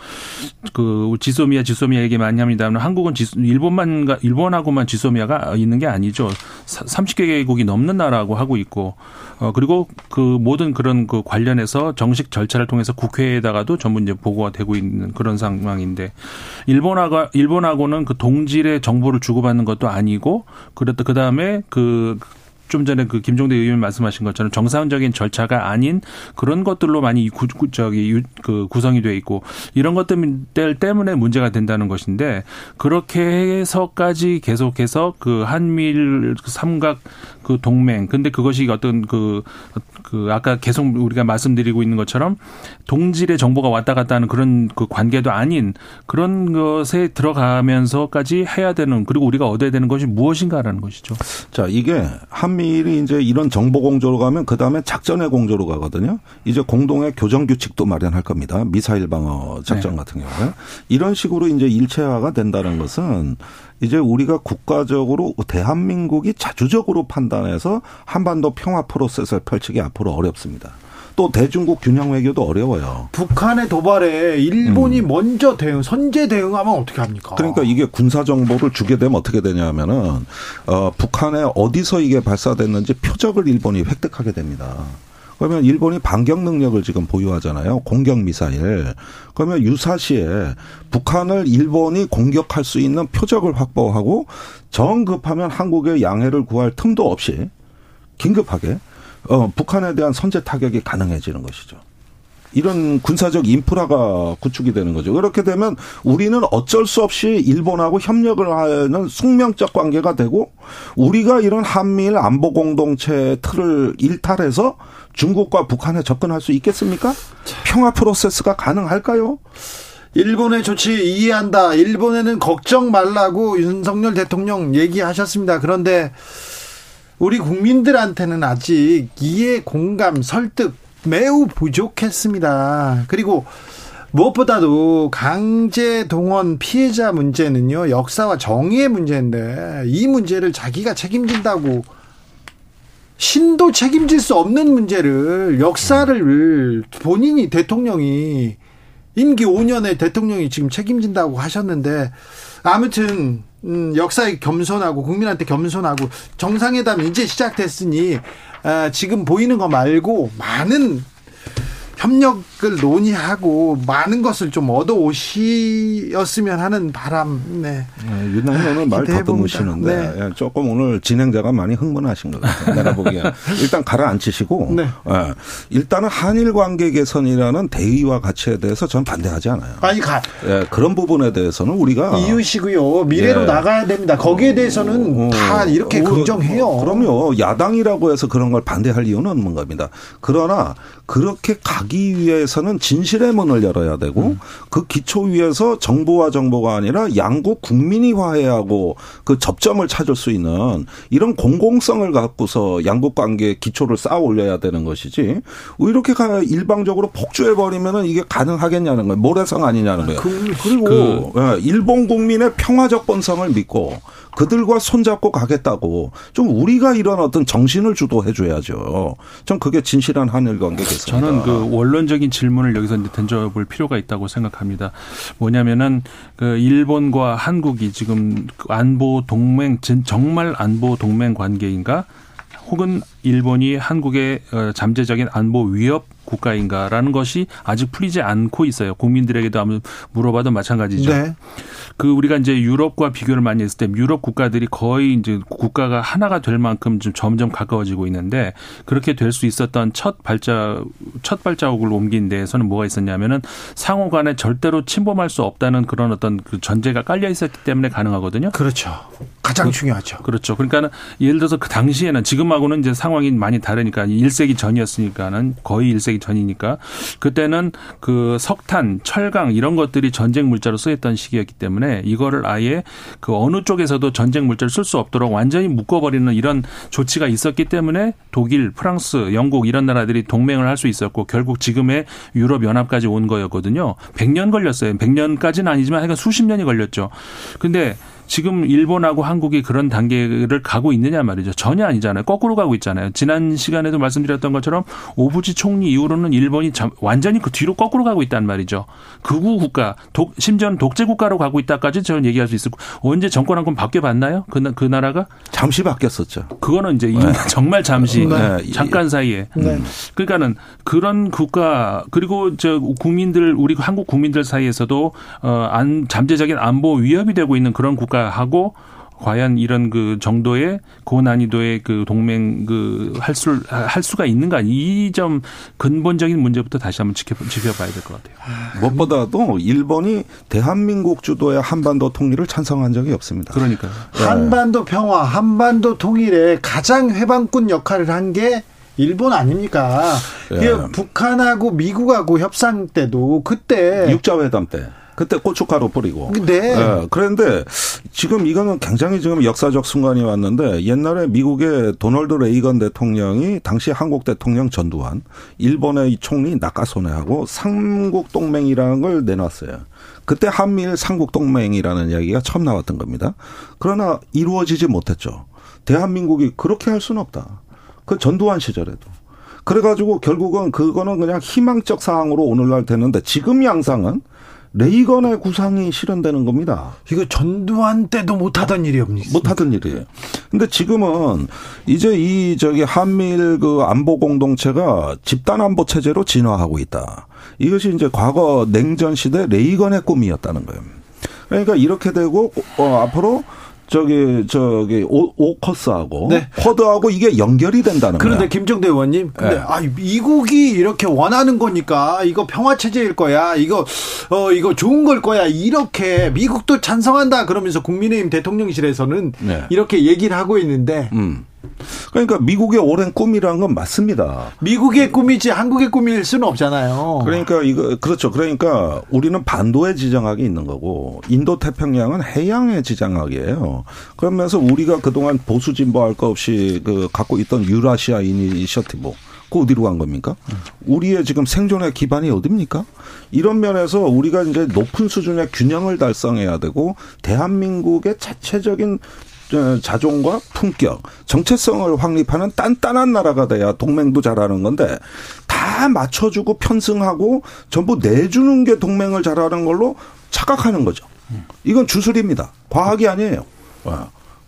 그, 지소미아, 지소미아 얘기 많이 합니다만 한국은 지소, 일본만, 일본하고만 지소미아가 있는 게 아니죠. 삼십 개국이 넘는 나라하고 하고 있고, 어, 그리고 그 모든 그런 그 관련해서 정식 절차를 통해서 국회에다가도 전부 이제 보고가 되고 있는 그런 상황인데, 일본하고, 일본하고는 그 동질의 정보를 주고받는 것도 아니고, 그랬다, 그 다음에 그, 좀 전에 그 김종대 의원님 말씀하신 것처럼 정상적인 절차가 아닌 그런 것들로 많이 구, 구, 저기, 그 구성이 되어 있고 이런 것들 때문에 문제가 된다는 것인데 그렇게 해서까지 계속해서 그 한미일 삼각 그 동맹 근데 그것이 어떤 그, 그 아까 계속 우리가 말씀드리고 있는 것처럼 동질의 정보가 왔다 갔다 하는 그런 그 관계도 아닌 그런 것에 들어가면서까지 해야 되는 그리고 우리가 얻어야 되는 것이 무엇인가라는 것이죠. 자 이게 한미 일이 이제 이런 정보 공조로 가면 그다음에 작전의 공조로 가거든요. 이제 공동의 교정 규칙도 마련할 겁니다. 미사일 방어 작전 네. 같은 경우에. 이런 식으로 이제 일체화가 된다는 것은 이제 우리가 국가적으로 대한민국이 자주적으로 판단해서 한반도 평화 프로세스를 펼치기 앞으로 어렵습니다. 또 대중국 균형 외교도 어려워요. 북한의 도발에 일본이 음. 먼저 대응, 선제 대응하면 어떻게 합니까? 그러니까 이게 군사 정보를 주게 되면 어떻게 되냐면은 어, 북한에 어디서 이게 발사됐는지 표적을 일본이 획득하게 됩니다. 그러면 일본이 반격 능력을 지금 보유하잖아요. 공격 미사일. 그러면 유사시에 북한을 일본이 공격할 수 있는 표적을 확보하고 정급하면 한국의 양해를 구할 틈도 없이 긴급하게 어, 북한에 대한 선제 타격이 가능해지는 것이죠. 이런 군사적 인프라가 구축이 되는 거죠. 그렇게 되면 우리는 어쩔 수 없이 일본하고 협력을 하는 숙명적 관계가 되고 우리가 이런 한미일 안보 공동체의 틀을 일탈해서 중국과 북한에 접근할 수 있겠습니까? 평화 프로세스가 가능할까요? 일본의 조치 이해한다. 일본에는 걱정 말라고 윤석열 대통령 얘기하셨습니다. 그런데 우리 국민들한테는 아직 이해, 공감, 설득 매우 부족했습니다. 그리고 무엇보다도 강제동원 피해자 문제는요. 역사와 정의의 문제인데 이 문제를 자기가 책임진다고 신도 책임질 수 없는 문제를 역사를 본인이 대통령이 임기 오 년에 대통령이 지금 책임진다고 하셨는데 아무튼 음, 역사에 겸손하고 국민한테 겸손하고 정상회담 이제 시작됐으니 아, 지금 보이는 거 말고 많은 협력을 논의하고 많은 것을 좀 얻어오셨으면 하는 바람. 네. 네, 윤학년은 말 더듬으시는데 네. 조금 오늘 진행자가 많이 흥분하신 것 같아요. 내가 보기에 일단 가라앉히시고 네. 네. 일단은 한일 관계 개선이라는 대의와 가치에 대해서 저는 반대하지 않아요. 아니 가. 네, 그런 부분에 대해서는 우리가 이웃이고요. 미래로 네. 나가야 됩니다. 거기에 대해서는 어, 어, 다 이렇게 어, 긍정해요. 어, 그럼요. 야당이라고 해서 그런 걸 반대할 이유는 없는 겁니다. 그러나 그렇게 가기 위해서는 진실의 문을 열어야 되고 음. 그 기초 위에서 정부와 정부가 아니라 양국 국민이 화해하고 그 접점을 찾을 수 있는 이런 공공성을 갖고서 양국 관계의 기초를 쌓아 올려야 되는 것이지 이렇게 일방적으로 폭주해버리면 이게 가능하겠냐는 거예요. 모래성 아니냐는 거예요. 그, 그리고 그. 일본 국민의 평화적 본성을 믿고 그들과 손잡고 가겠다고 좀 우리가 이런 어떤 정신을 주도해 줘야죠. 전 그게 진실한 한일 관계겠습니다. 저는 그 원론적인 질문을 여기서 이제 던져볼 필요가 있다고 생각합니다. 뭐냐면은 그 일본과 한국이 지금 안보 동맹 정말 안보 동맹 관계인가? 혹은 일본이 한국의 잠재적인 안보 위협 국가인가라는 것이 아직 풀리지 않고 있어요. 국민들에게도 아무 물어봐도 마찬가지죠. 네. 그 우리가 이제 유럽과 비교를 많이 했을 때 유럽 국가들이 거의 이제 국가가 하나가 될 만큼 좀 점점 가까워지고 있는데 그렇게 될 수 있었던 첫 발자 첫 발자국을 옮긴 데에서는 뭐가 있었냐면은 상호 간에 절대로 침범할 수 없다는 그런 어떤 그 전제가 깔려 있었기 때문에 가능하거든요. 그렇죠. 가장 그, 중요하죠. 그렇죠. 그러니까는 예를 들어서 그 당시에는 지금하고는 이제 상황이 많이 다르니까 일 세기 전이었으니까는 거의 일 세기 전이니까 그때는 그 석탄, 철강 이런 것들이 전쟁 물자로 쓰였던 시기였기 때문에 이거를 아예 그 어느 쪽에서도 전쟁 물자를 쓸 수 없도록 완전히 묶어버리는 이런 조치가 있었기 때문에 독일, 프랑스, 영국 이런 나라들이 동맹을 할 수 있었고 결국 지금의 유럽연합까지 온 거였거든요. 백 년 걸렸어요. 백 년까지는 아니지만 하여간 수십 년이 걸렸죠. 근데 지금 일본하고 한국이 그런 단계를 가고 있느냐 말이죠. 전혀 아니잖아요. 거꾸로 가고 있잖아요. 지난 시간에도 말씀드렸던 것처럼 오부지 총리 이후로는 일본이 완전히 그 뒤로 거꾸로 가고 있단 말이죠. 극우 국가, 독, 심지어는 독재 국가로 가고 있다까지 저는 얘기할 수 있을 거. 언제 정권 한 건 바뀌어봤나요? 그, 그 나라가? 잠시 바뀌었었죠. 그거는 이제 네. 정말 잠시, 네. 잠깐 사이에. 네. 그러니까는 그런 국가, 그리고 저 국민들, 우리 한국 국민들 사이에서도 어, 안, 잠재적인 안보 위협이 되고 있는 그런 국가 하고 과연 이런 그 정도의 고난이도의 그 동맹 그 할 수 할 수가 있는가 이 점 근본적인 문제부터 다시 한번 지켜 지켜봐야 될 것 같아요. 아, 무엇보다도 일본이 대한민국 주도의 한반도 통일을 찬성한 적이 없습니다. 그러니까 네. 한반도 평화, 한반도 통일에 가장 해방꾼 역할을 한 게 일본 아닙니까? 예. 북한하고 미국하고 협상 때도 그때 육자회담 때. 그때 고춧가루 뿌리고. 네. 예, 그런데 지금 이거는 굉장히 지금 역사적 순간이 왔는데 옛날에 미국의 도널드 레이건 대통령이 당시 한국 대통령 전두환, 일본의 총리 나카소네하고 삼국 동맹이라는 걸 내놨어요. 그때 한미일 삼국 동맹이라는 이야기가 처음 나왔던 겁니다. 그러나 이루어지지 못했죠. 대한민국이 그렇게 할 수는 없다. 그 전두환 시절에도. 그래가지고 결국은 그거는 그냥 희망적 사항으로 오늘날 되는데 지금 양상은 레이건의 구상이 실현되는 겁니다. 이거 전두환 때도 못하던 일이었습니다. 못하던 일이에요. 근데 지금은 이제 이 저기 한미일 그 안보 공동체가 집단 안보 체제로 진화하고 있다. 이것이 이제 과거 냉전 시대 레이건의 꿈이었다는 거예요. 그러니까 이렇게 되고 어, 앞으로 저기 저기 오커스하고 네. 쿼드하고 이게 연결이 된다는 거예요. 그런데 김종대 의원님, 근데 네. 아 미국이 이렇게 원하는 거니까 이거 평화 체제일 거야, 이거 어 이거 좋은 걸 거야 이렇게 미국도 찬성한다 그러면서 국민의힘 대통령실에서는 네. 이렇게 얘기를 하고 있는데. 음. 그러니까 미국의 오랜 꿈이라는 건 맞습니다. 미국의 꿈이지 한국의 꿈일 수는 없잖아요. 그러니까 이거 그렇죠. 그러니까 우리는 반도의 지정학이 있는 거고 인도 태평양은 해양의 지정학이에요. 그러면서 우리가 그동안 보수 진보할 것 없이 그 갖고 있던 유라시아 이니셔티브 그 어디로 간 겁니까? 우리의 지금 생존의 기반이 어디입니까? 이런 면에서 우리가 이제 높은 수준의 균형을 달성해야 되고 대한민국의 자체적인 자존과 품격, 정체성을 확립하는 단단한 나라가 돼야 동맹도 잘하는 건데 다 맞춰주고 편승하고 전부 내주는 게 동맹을 잘하는 걸로 착각하는 거죠. 이건 주술입니다. 과학이 아니에요.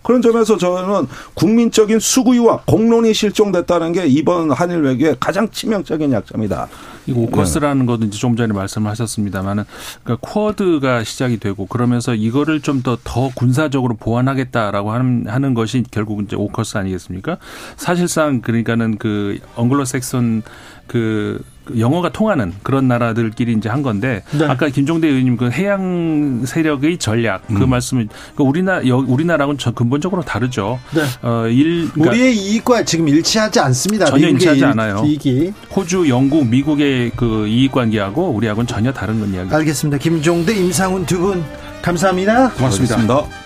그런 점에서 저는 국민적인 수구와 공론이 실종됐다는 게 이번 한일 외교의 가장 치명적인 약점이다. 이 오커스라는 것도 이제 좀 전에 말씀하셨습니다만은 그러니까 쿼드가 시작이 되고 그러면서 이거를 좀 더 더 군사적으로 보완하겠다라고 하는 하는 것이 결국 이제 오커스 아니겠습니까? 사실상 그러니까는 그 앵글로색슨 그 영어가 통하는 그런 나라들끼리 이제 한 건데 네. 아까 김종대 의원님 그 해양 세력의 전략 그 음. 말씀은 그러니까 우리나 우리나라하고는 근본적으로 다르죠. 네. 어, 일, 그러니까 우리의 이익과 지금 일치하지 않습니다. 전혀 일치하지 일, 않아요. 이익이. 호주, 영국, 미국의 그 이익 관계하고 우리하고는 전혀 다른 건 이야기. 알겠습니다. 김종대, 임상훈 두 분 감사합니다. 고맙습니다. 고맙습니다.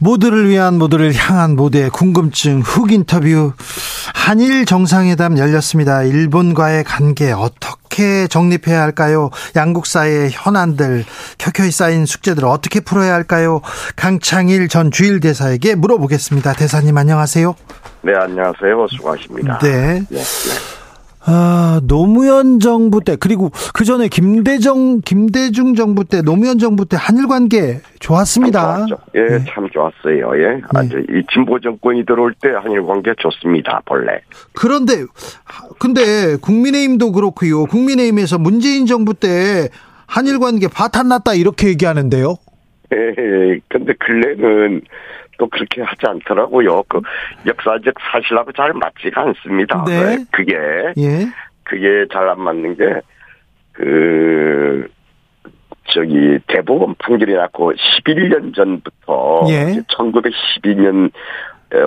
모두를 위한, 모두를 향한 모두의 궁금증 훅 인터뷰. 한일 정상회담 열렸습니다. 일본과의 관계 어떻게 정립해야 할까요? 양국 사이의 현안들, 켜켜이 쌓인 숙제들을 어떻게 풀어야 할까요? 강창일 전 주일대사에게 물어보겠습니다. 대사님 안녕하세요. 네, 안녕하세요. 수고하십니다. 네. 네, 네. 아, 노무현 정부 때, 그리고 그 전에 김대중, 김대중 정부 때, 노무현 정부 때 한일 관계 좋았습니다. 참 예, 네. 참 좋았어요. 예. 네. 아주 이 진보 정권이 들어올 때 한일 관계 좋습니다, 본래. 그런데, 근데 국민의힘도 그렇고요. 국민의힘에서 문재인 정부 때 한일 관계 파탄 났다 이렇게 얘기하는데요. 예, 근데 근래는 또 그렇게 하지 않더라고요. 그 역사적 사실하고 잘 맞지가 않습니다. 네. 그게 예. 그게 잘 안 맞는 게 그 저기 대법원 판결이 났고 십일 년 전부터 예. 천구백십이 년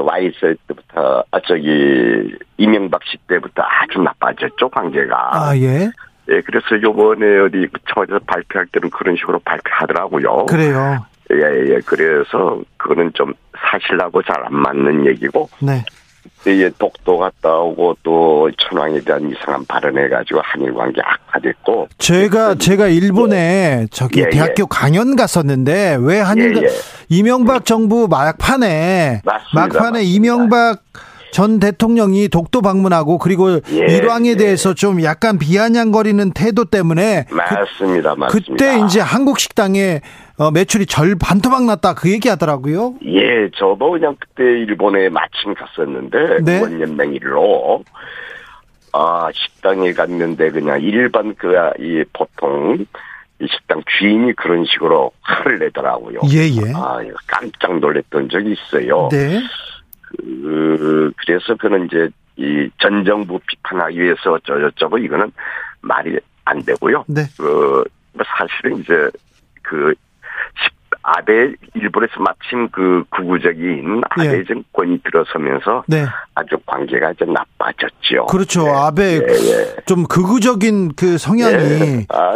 와 있을 때부터 아 저기 이명박 씨 때부터 아주 나빠졌죠 관계가. 아 예. 예, 그래서 요번에 어디 청와대에서 발표할 때는 그런 식으로 발표하더라고요. 그래요. 예, 예, 그래서 그거는 좀 사실하고 잘 안 맞는 얘기고. 네. 예, 독도 갔다 오고 또 천황에 대한 이상한 발언해가지고 한일 관계 악화됐고. 제가, 제가 일본에 예. 저기 예, 대학교 예. 강연 갔었는데 왜 한일, 예, 예. 이명박 정부 막판에, 맞습니다, 막판에 맞습니다. 이명박 전 대통령이 독도 방문하고 그리고 예, 일왕에 예. 대해서 좀 약간 비아냥거리는 태도 때문에 맞습니다, 맞습니다. 그때 이제 한국 식당에 어, 매출이 절 반토막 났다 그 얘기하더라고요. 예, 저도 그냥 그때 일본에 마침 갔었는데 네. 원연맹 일로 아 식당에 갔는데 그냥 일반 그 이 보통 이 식당 주인이 그런 식으로 화를 내더라고요. 예예. 아 깜짝 놀랐던 적이 있어요. 네. 그, 그래서 그는 이제 이 전 정부 비판하기 위해서 어쩌저쩌고 이거는 말이 안 되고요. 네. 그 사실은 이제 그 아베 일본에서 마침 그 극우적인 아베 예. 정권이 들어서면서 네. 아주 관계가 좀 나빠졌죠. 그렇죠. 네. 아베 예, 예. 좀 극우적인 그 성향이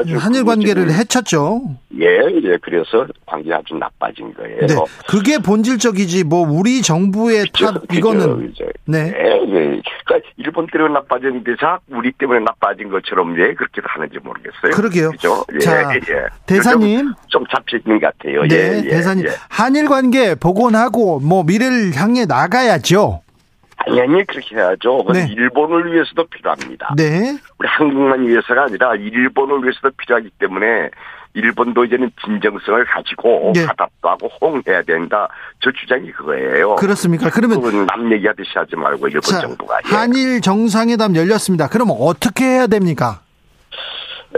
예. 한일 관계를 해쳤죠. 예, 예. 그래서 관계가 아주 나빠진 거예요. 네. 그게 본질적이지 뭐 우리 정부의 그쵸, 탓 그쵸, 이거는 그쵸. 네. 예, 예. 그러니까 일본 때문에 나빠졌는데 자꾸 우리 때문에 나빠진 것처럼 예 그렇게 하는지 모르겠어요. 그러게요. 그죠? 예, 자, 예. 대사님 좀, 좀 잡히는 것 같아요. 네. 네, 예, 대사님. 예. 한일 관계 복원하고 뭐 미래를 향해 나가야죠. 당연히 그렇게 해야죠. 네. 일본을 위해서도 필요합니다. 네. 우리 한국만 위해서가 아니라 일본을 위해서도 필요하기 때문에 일본도 이제는 진정성을 가지고 네. 가답도 하고 호응해야 된다. 저 주장이 그거예요. 그렇습니까? 그러면 남 얘기하듯이 하지 말고 일본 자, 정부가. 예. 한일 정상회담 열렸습니다. 그러면 어떻게 해야 됩니까? 에,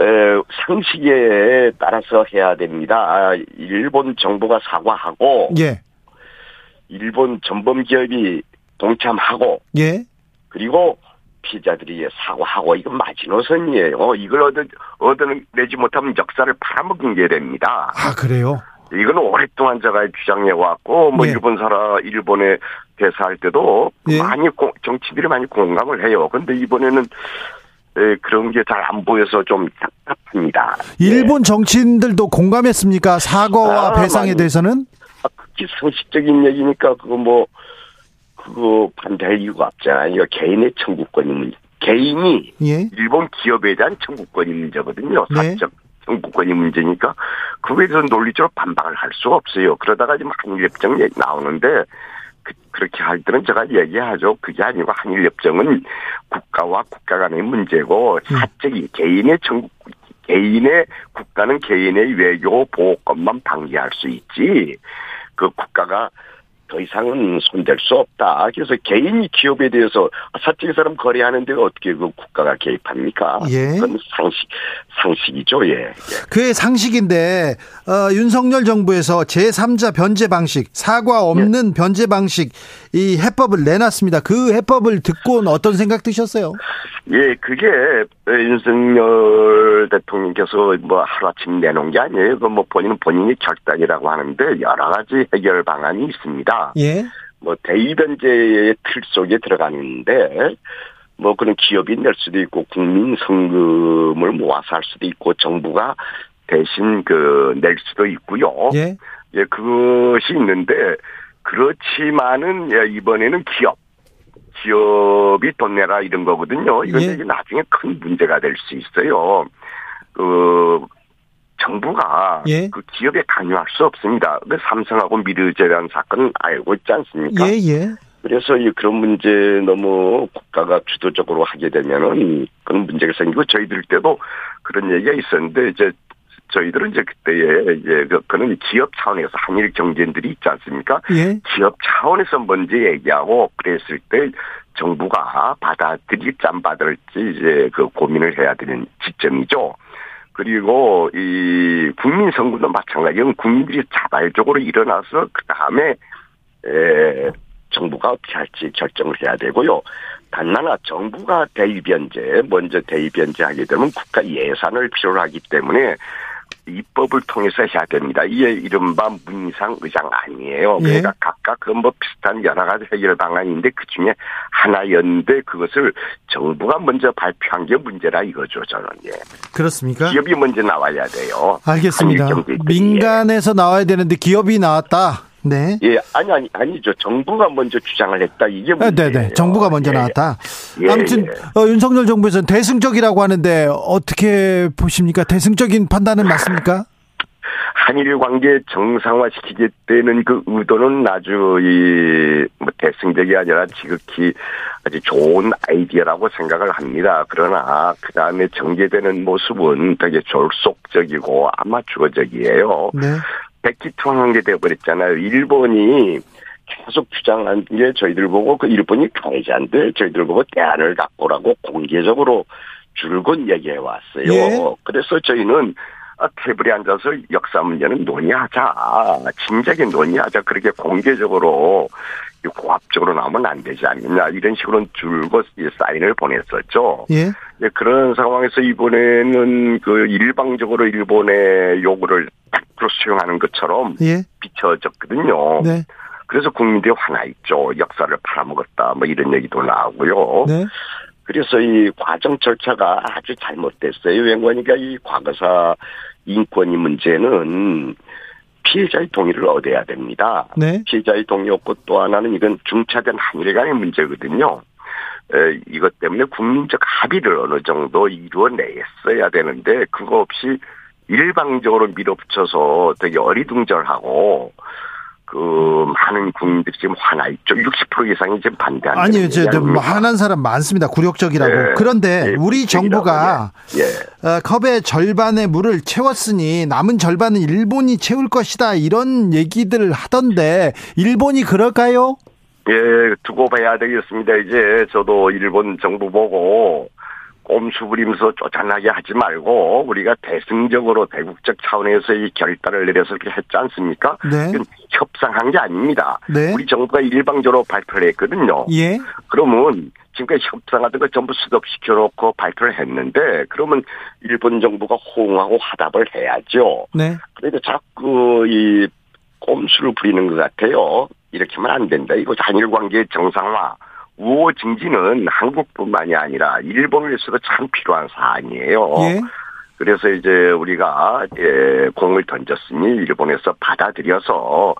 상식에 따라서 해야 됩니다. 아, 일본 정부가 사과하고, 예. 일본 전범 기업이 동참하고, 예. 그리고 피해자들이 사과하고, 이건 마지노선이에요. 이걸 얻어, 얻어내지 못하면 역사를 팔아먹은 게 됩니다. 아, 그래요? 이건 오랫동안 제가 주장해왔고, 뭐, 예. 일본 사람, 일본에 대사할 때도 예. 많이, 공, 정치들이 많이 공감을 해요. 근데 이번에는 예, 그런 게 잘 안 보여서 좀 답답합니다. 일본 예. 정치인들도 공감했습니까? 사과와 아, 배상에 많이, 대해서는? 아, 극히 상식적인 얘기니까 그거 뭐 그거 반대할 이유가 없잖아요. 이거 개인의 청구권이 문제. 개인이 예. 일본 기업에 대한 청구권이 문제거든요. 사적 네. 청구권이 문제니까 그거에 대해서 논리적으로 반박을 할 수가 없어요. 그러다가 지금 한일협정 얘기 나오는데 그, 그렇게 할 때는 제가 얘기하죠. 그게 아니고 한일협정은 국가와 국가 간의 문제고 사적인 음. 개인의 청구 개인의 국가는 개인의 외교 보호권만 방지할 수 있지 그 국가가 더 이상은 손댈 수 없다. 그래서 개인이 기업에 대해서 사적인 사람 거래하는 데 어떻게 그 국가가 개입합니까? 예. 그건 상식, 상식이죠. 예. 예. 그의 상식인데 어, 윤석열 정부에서 제삼자 변제 방식, 사과 없는 예. 변제 방식 이 해법을 내놨습니다. 그 해법을 듣고는 어떤 생각 드셨어요? 예, 그게 윤석열 대통령께서 뭐 하루아침 내놓은 게 아니에요. 그 뭐 본인은 본인이 결단이라고 하는데 여러 가지 해결 방안이 있습니다. 예. 뭐 대의변제의 틀 속에 들어가는데 뭐 그런 기업이 낼 수도 있고 국민 성금을 모아서 할 수도 있고 정부가 대신 그 낼 수도 있고요. 예. 예, 그것이 있는데 그렇지만은 예, 이번에는 기업 기업이 돈 내라 이런 거거든요. 이건 예. 나중에 큰 문제가 될 수 있어요. 그 정부가 예. 그 기업에 관여할 수 없습니다. 근데 삼성하고 미르재단 사건 알고 있지 않습니까? 예, 예. 그래서 이 그런 문제 너무 국가가 주도적으로 하게 되면은 그런 문제가 생기고 저희들 때도 그런 얘기가 있었는데 이제 저희들은 이제 그때에 이제 그거는 기업 차원에서 한일 경쟁들이 있지 않습니까? 예. 기업 차원에서 먼저 얘기하고 그랬을 때 정부가 받아들일지 안 받을지 이제 그 고민을 해야 되는 지점이죠. 그리고 이 국민 선거도 마찬가지예요. 국민들이 자발적으로 일어나서 그 다음에 정부가 어떻게 할지 결정을 해야 되고요. 단 하나 정부가 대의변제 먼저 대의변제하게 되면 국가 예산을 필요로 하기 때문에 입법을 통해서 해야 됩니다. 이게 이른바 문희상 의장 아니에요. 그러니까 네. 각각 그건 뭐 비슷한 여러 가지 해결 방안인데 그중에 하나였는데 그것을 정부가 먼저 발표한 게 문제라 이거죠. 저는. 예. 그렇습니까? 기업이 먼저 나와야 돼요. 알겠습니다. 민간에서 나와야 되는데 기업이 나왔다. 네. 예, 아니 아니 아니죠. 정부가 먼저 주장을 했다. 이게 문제예요. 네, 네. 정부가 먼저 예. 나왔다. 예. 아무튼 예. 어, 윤석열 정부에서는 대승적이라고 하는데 어떻게 보십니까? 대승적인 판단은 맞습니까? 한일 관계 정상화시키겠다는 그 의도는 아주 이 뭐 대승적이 아니라 지극히 아주 좋은 아이디어라고 생각을 합니다. 그러나 그 다음에 전개되는 모습은 되게 졸속적이고 아마추어적이에요. 네. 백기투항한 게 되어버렸잖아요. 일본이 계속 주장한 게 저희들 보고 그 일본이 가해자인데 저희들 보고 대안을 갖고라고 공개적으로 줄곧 얘기해 왔어요. 예. 그래서 저희는 테이블에 앉아서 역사 문제는 논의하자. 진작에 논의하자. 그렇게 공개적으로 고압적으로 나오면 안 되지 않느냐. 이런 식으로는 줄곧 사인을 보냈었죠. 예. 예, 그런 상황에서 이번에는 그 일방적으로 일본의 요구를 딱 수용하는 것처럼 예. 비춰졌거든요. 네. 그래서 국민들이 화나 있죠. 역사를 팔아먹었다. 뭐 이런 얘기도 나오고요. 네. 그래서 이 과정 절차가 아주 잘못됐어요. 왜냐하니까 이 과거사 인권위 문제는 피해자의 동의를 얻어야 됩니다. 네. 피해자의 동의 없고 또 하나는 이건 중차된 한일 간의 문제거든요. 에, 이것 때문에 국민적 합의를 어느 정도 이루어냈어야 되는데 그거 없이 일방적으로 밀어붙여서 되게 어리둥절하고 그 많은 국민들이 지금 화나 있죠. 육십 퍼센트 이상이 지금 반대하는. 아니요, 지금 화난 사람 많습니다. 굴욕적이라고. 네. 그런데 네. 우리 정부가 네. 네. 컵의 절반의 물을 채웠으니 남은 절반은 일본이 채울 것이다 이런 얘기들 하던데 일본이 그럴까요? 예, 두고 봐야 되겠습니다. 이제 저도 일본 정부 보고 꼼수 부리면서 쪼잔하게 하지 말고 우리가 대승적으로 대국적 차원에서 이 결단을 내려서 그렇게 했지 않습니까? 네. 이건 협상한 게 아닙니다. 네. 우리 정부가 일방적으로 발표를 했거든요. 예. 그러면 지금까지 협상하던 거 전부 수습시켜놓고 발표를 했는데 그러면 일본 정부가 호응하고 화답을 해야죠. 네. 그런데 자꾸 이 꼼수를 부리는 것 같아요. 이렇게만 안 된다. 이거 한일 관계 정상화. 우호 증진은 한국뿐만이 아니라 일본을 위해서도 참 필요한 사안이에요. 예. 그래서 이제 우리가 공을 던졌으니 일본에서 받아들여서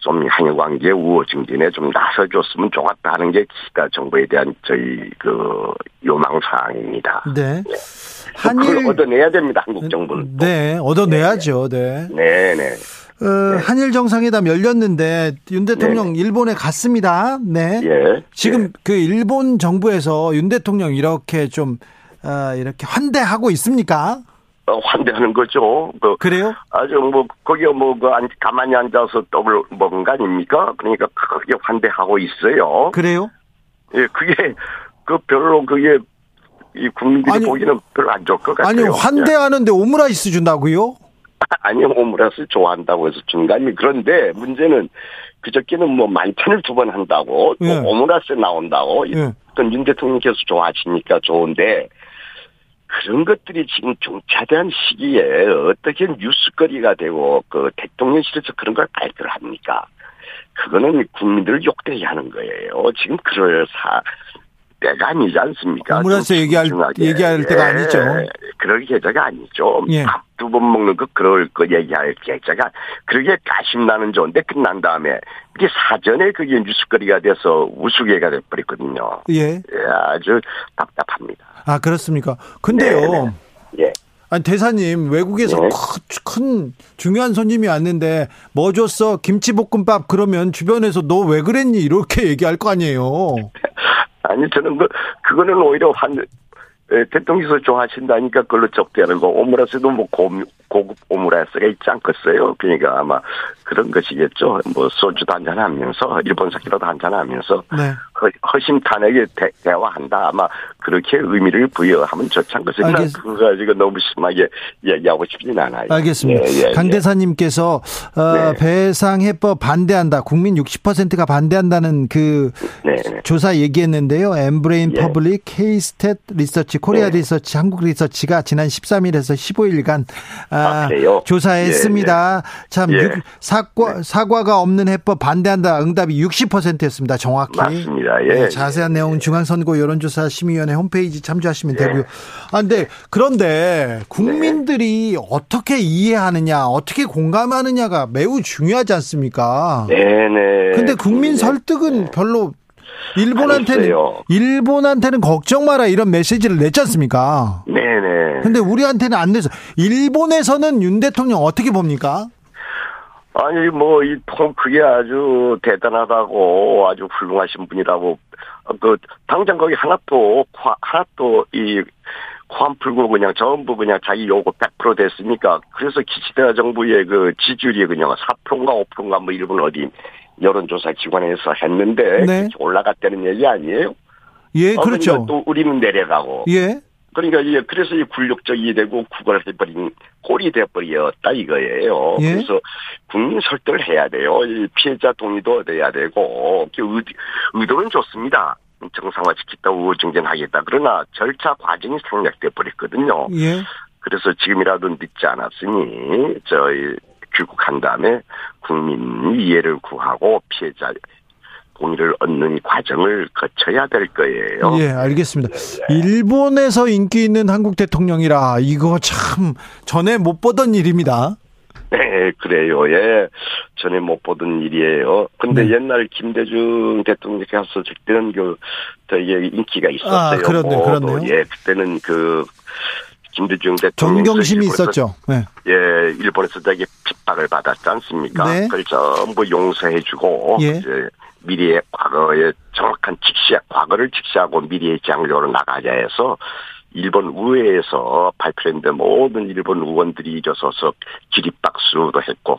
좀 한일 관계 우호증진에 좀 나서줬으면 좋았다 하는 게 기시다 정부에 대한 저희 그 요망 사항입니다. 네. 네. 한일 그걸 얻어내야 됩니다. 한국 정부는. 네, 네. 얻어내야죠. 네. 네, 네. 어, 네. 한일 정상회담 열렸는데 윤 대통령 네. 일본에 갔습니다. 네. 예. 지금 예. 그 일본 정부에서 윤 대통령 이렇게 좀 어, 이렇게 환대하고 있습니까? 환대하는 거죠. 그 그래요? 아주 뭐 거기에 뭐 그 가만히 앉아서 떡을 먹은 거 아닙니까? 그러니까 크게 환대하고 있어요. 그래요? 예, 그게 그 별로 그게 이 국민들이 아니, 보기는 별로 안 좋을 것 같아요. 아니 환대하는데 오므라이스 준다고요? 아니 오므라이스 좋아한다고 해서 준 거 아니에요. 그런데 문제는 그저께는 뭐 만찬을 두 번 한다고 예. 뭐 오므라이스 나온다고 예. 그건 윤 대통령께서 좋아하시니까 좋은데. 그런 것들이 지금 중차대한 시기에 어떻게 뉴스거리가 되고 그 대통령실에서 그런 걸 발표를 합니까? 그거는 국민들을 욕되게 하는 거예요. 지금 그럴 사 때가 아니지 않습니까? 오므라이스 얘기할, 얘기할 때가 아니죠. 그럴 계좌가 아니죠. 예. 밥 두 번 먹는 거 그럴 거 얘기할 계좌가 그렇게 가심나는 좋은데 끝난 다음에 이게 사전에 그게 뉴스거리가 돼서 우스개가 돼버렸거든요. 예. 예, 아주 답답합니다. 아 그렇습니까? 근데요. 네. 예. 아니 대사님 외국에서 네. 큰 중요한 손님이 왔는데 뭐 줬어? 김치볶음밥 그러면 주변에서 너 왜 그랬니? 이렇게 얘기할 거 아니에요. 아니 저는 그 그거는 오히려 환 대통령께서 좋아하신다니까 그걸로 적대하는 거 오므라스도 뭐 고, 고급 오므라스가 있지 않겠어요? 그러니까 아마 그런 것이겠죠. 뭐 소주도 한잔 하면서 일본 사키라도 한잔 하면서 네. 허, 허심탄회하게 대, 대화한다. 아마 그렇게 의미를 부여하면 좋지 않겠어요? 난 그거 가지고 너무 심하게 얘기하고 싶진 않아요. 알겠습니다. 예, 예, 강 대사님께서 예. 어, 배상 해법 반대한다. 국민 육십 퍼센트가 반대한다는 그 네. 조사 얘기했는데요. 엠브레인 예. 퍼블릭, 케이스탯 리서치 코리아 네. 리서치, 한국 리서치가 지난 십삼 일에서 십오 일간 아, 아, 조사했습니다. 예, 예. 참 예. 사과, 네. 사과가 없는 해법 반대한다. 응답이 육십 퍼센트였습니다. 정확히. 맞습니다. 예. 네, 자세한 내용은 예. 중앙선거 여론조사 심의위원회 홈페이지 참조하시면 예. 되고요. 아, 근데 그런데 국민들이 네. 어떻게 이해하느냐, 어떻게 공감하느냐가 매우 중요하지 않습니까? 네네. 네. 근데 국민 설득은 네. 별로. 일본한테는, 일본한테는 걱정 마라 이런 메시지를 냈지 않습니까? 네네. 근데 우리한테는 안 내서, 일본에서는 윤 대통령 어떻게 봅니까? 아니, 뭐, 이 통 그게 아주 대단하다고, 아주 훌륭하신 분이라고, 그, 당장 거기 하나 또, 하나 또, 이, 코안 풀고 그냥 전부 그냥 자기 요구 백 퍼센트 됐으니까, 그래서 기시다 정부의 그 지지율이 그냥 사 퍼센트인가 오 퍼센트인가 뭐 일본 어디, 여론조사 기관에서 했는데 네. 올라갔다는 얘기 아니에요? 예, 어, 그렇죠. 그러니까 또 우리는 내려가고. 예. 그러니까 이제 그래서 이 굴욕적이 되고 구걸 해버린 꼴이 돼버렸다 이거예요. 예. 그래서 국민 설득을 해야 돼요. 이 피해자 동의도 얻어야 되고 그 의도는 좋습니다. 정상화시키겠다, 우호증진하겠다. 그러나 절차 과정이 생략돼 버렸거든요. 예. 그래서 지금이라도 늦지 않았으니 저희. 귀국한 다음에 국민 이해를 구하고 피해자 공의를 얻는 과정을 거쳐야 될 거예요. 예, 알겠습니다. 예, 예. 일본에서 인기 있는 한국 대통령이라 이거 참 전에 못 보던 일입니다. 네, 그래요. 예, 전에 못 보던 일이에요. 근데 네. 옛날 김대중 대통령께서 그때는 그 되게 인기가 있었어요. 아, 그렇네요, 그렇네요. 예, 그때는 그. 김대중 대통령 존경심이 있었죠. 네. 예, 일본에서 되게 핍박을 받았지 않습니까? 네. 그걸 전부 용서해주고 예. 이제 미래의 과거에 정확한 직시야 과거를 직시하고 미래의 장로로 나가자 해서 일본 의회에서 발표했는데 모든 일본 의원들이 일어서서 기립박수도 했고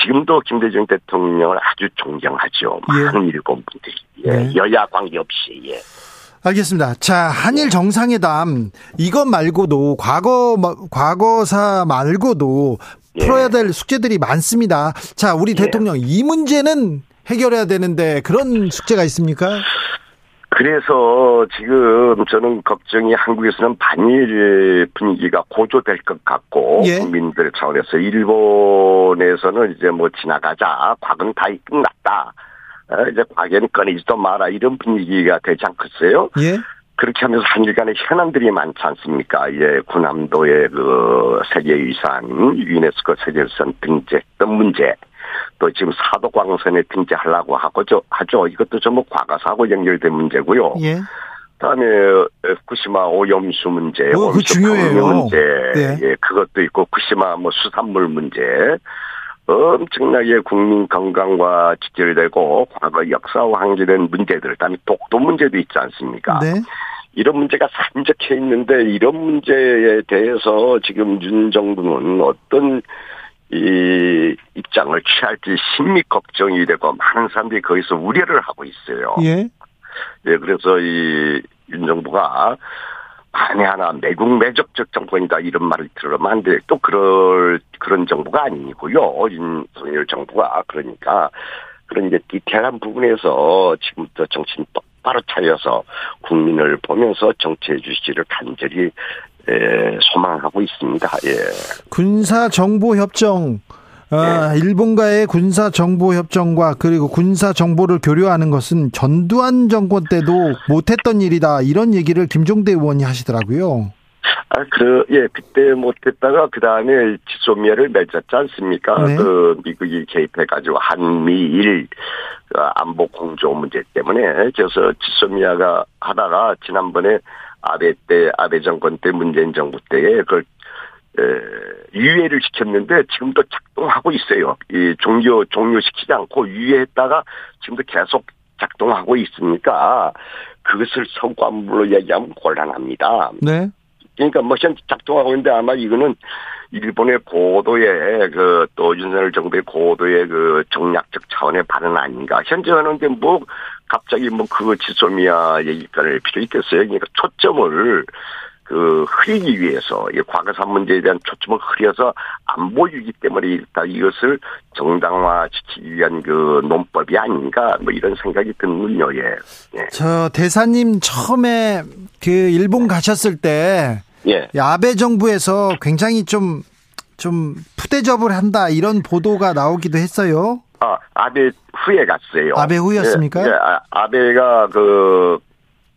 지금도 김대중 대통령을 아주 존경하죠. 예. 많은 일본 분들이 예, 네. 여야 관계없이. 예. 알겠습니다. 자, 한일 정상회담 이것 말고도 과거 과거사 말고도 예. 풀어야 될 숙제들이 많습니다. 자, 우리 대통령 예. 이 문제는 해결해야 되는데 그런 숙제가 있습니까? 그래서 지금 저는 걱정이 한국에서는 반일 분위기가 고조될 것 같고 예. 국민들 차원에서 일본에서는 이제 뭐 지나가자. 과거는 다 끝났다. 이제 과거에는 꺼내지도 마라 이런 분위기가 되지 않겠어요? 예. 그렇게 하면서 한일 간의 현안들이 많지 않습니까? 예, 군함도의 그 세계유산, 유네스코 세계유산 등재, 어떤 문제, 또 지금 사도광선에 등재하려고 하죠. 이것도 전부 과거사하고 연결된 문제고요. 예. 그다음에 후쿠시마 오염수 문제, 어, 그 중요해요. 문제, 예. 예, 그것도 있고 후쿠시마 뭐 수산물 문제. 엄청나게 국민 건강과 직결되고 과거 역사와 관계된 문제들, 그다음에 독도 문제도 있지 않습니까? 네. 이런 문제가 산적해 있는데 이런 문제에 대해서 지금 윤 정부는 어떤 이 입장을 취할지 심히 걱정이 되고 많은 사람들이 거기서 우려를 하고 있어요. 예. 예, 그래서 이 윤 정부가 만에 하나 매국 매적적 정권이다 이런 말을 들으면 안 돼. 또 그럴 그런 정부가 아니고요. 윤석열 정부가 그러니까 그런 이제 디테일한 부분에서 지금부터 정신 똑바로 차려서 국민을 보면서 정치해 주시기를 간절히 예, 소망하고 있습니다. 예. 군사 정보 협정, 아, 예. 일본과의 군사 정보 협정과 그리고 군사 정보를 교류하는 것은 전두환 정권 때도 못했던 일이다. 이런 얘기를 김종대 의원이 하시더라고요. 아, 그, 예, 그때 못했다가 그 다음에 지소미아를 맺었지 않습니까? 네. 그 미국이 개입해가지고 한미일 안보 공조 문제 때문에 그래서 지소미아가 하다가 지난번에 아베 때, 아베 정권 때, 문재인 정부 때에 그걸 유예를 시켰는데 지금도 작동하고 있어요. 이 종료, 종료시키지 않고 유예했다가 지금도 계속 작동하고 있으니까 그것을 성과물로 얘기하면 곤란합니다. 네. 그러니까 뭐 현재 작동하고 있는데 아마 이거는 일본의 고도의 그 또 윤석열 정부의 고도의 그 정략적 차원의 발언 아닌가. 현재는 근데 뭐 갑자기 뭐 그 지소미아 얘기까지 필요 있겠어요. 그러니까 초점을 그 흐리기 위해서 과거사 문제에 대한 초점을 흐려서 안 보이기 때문에 일단 이것을 정당화시키기 위한 그 논법이 아닌가 뭐 이런 생각이 드는군요. 예. 예. 저 대사님 처음에 그 일본 가셨을 때 예. 아베 정부에서 굉장히 좀 좀 푸대접을 한다 이런 보도가 나오기도 했어요. 아 아베 후에 갔어요. 아베 후였습니까? 예, 예. 아, 아베가 그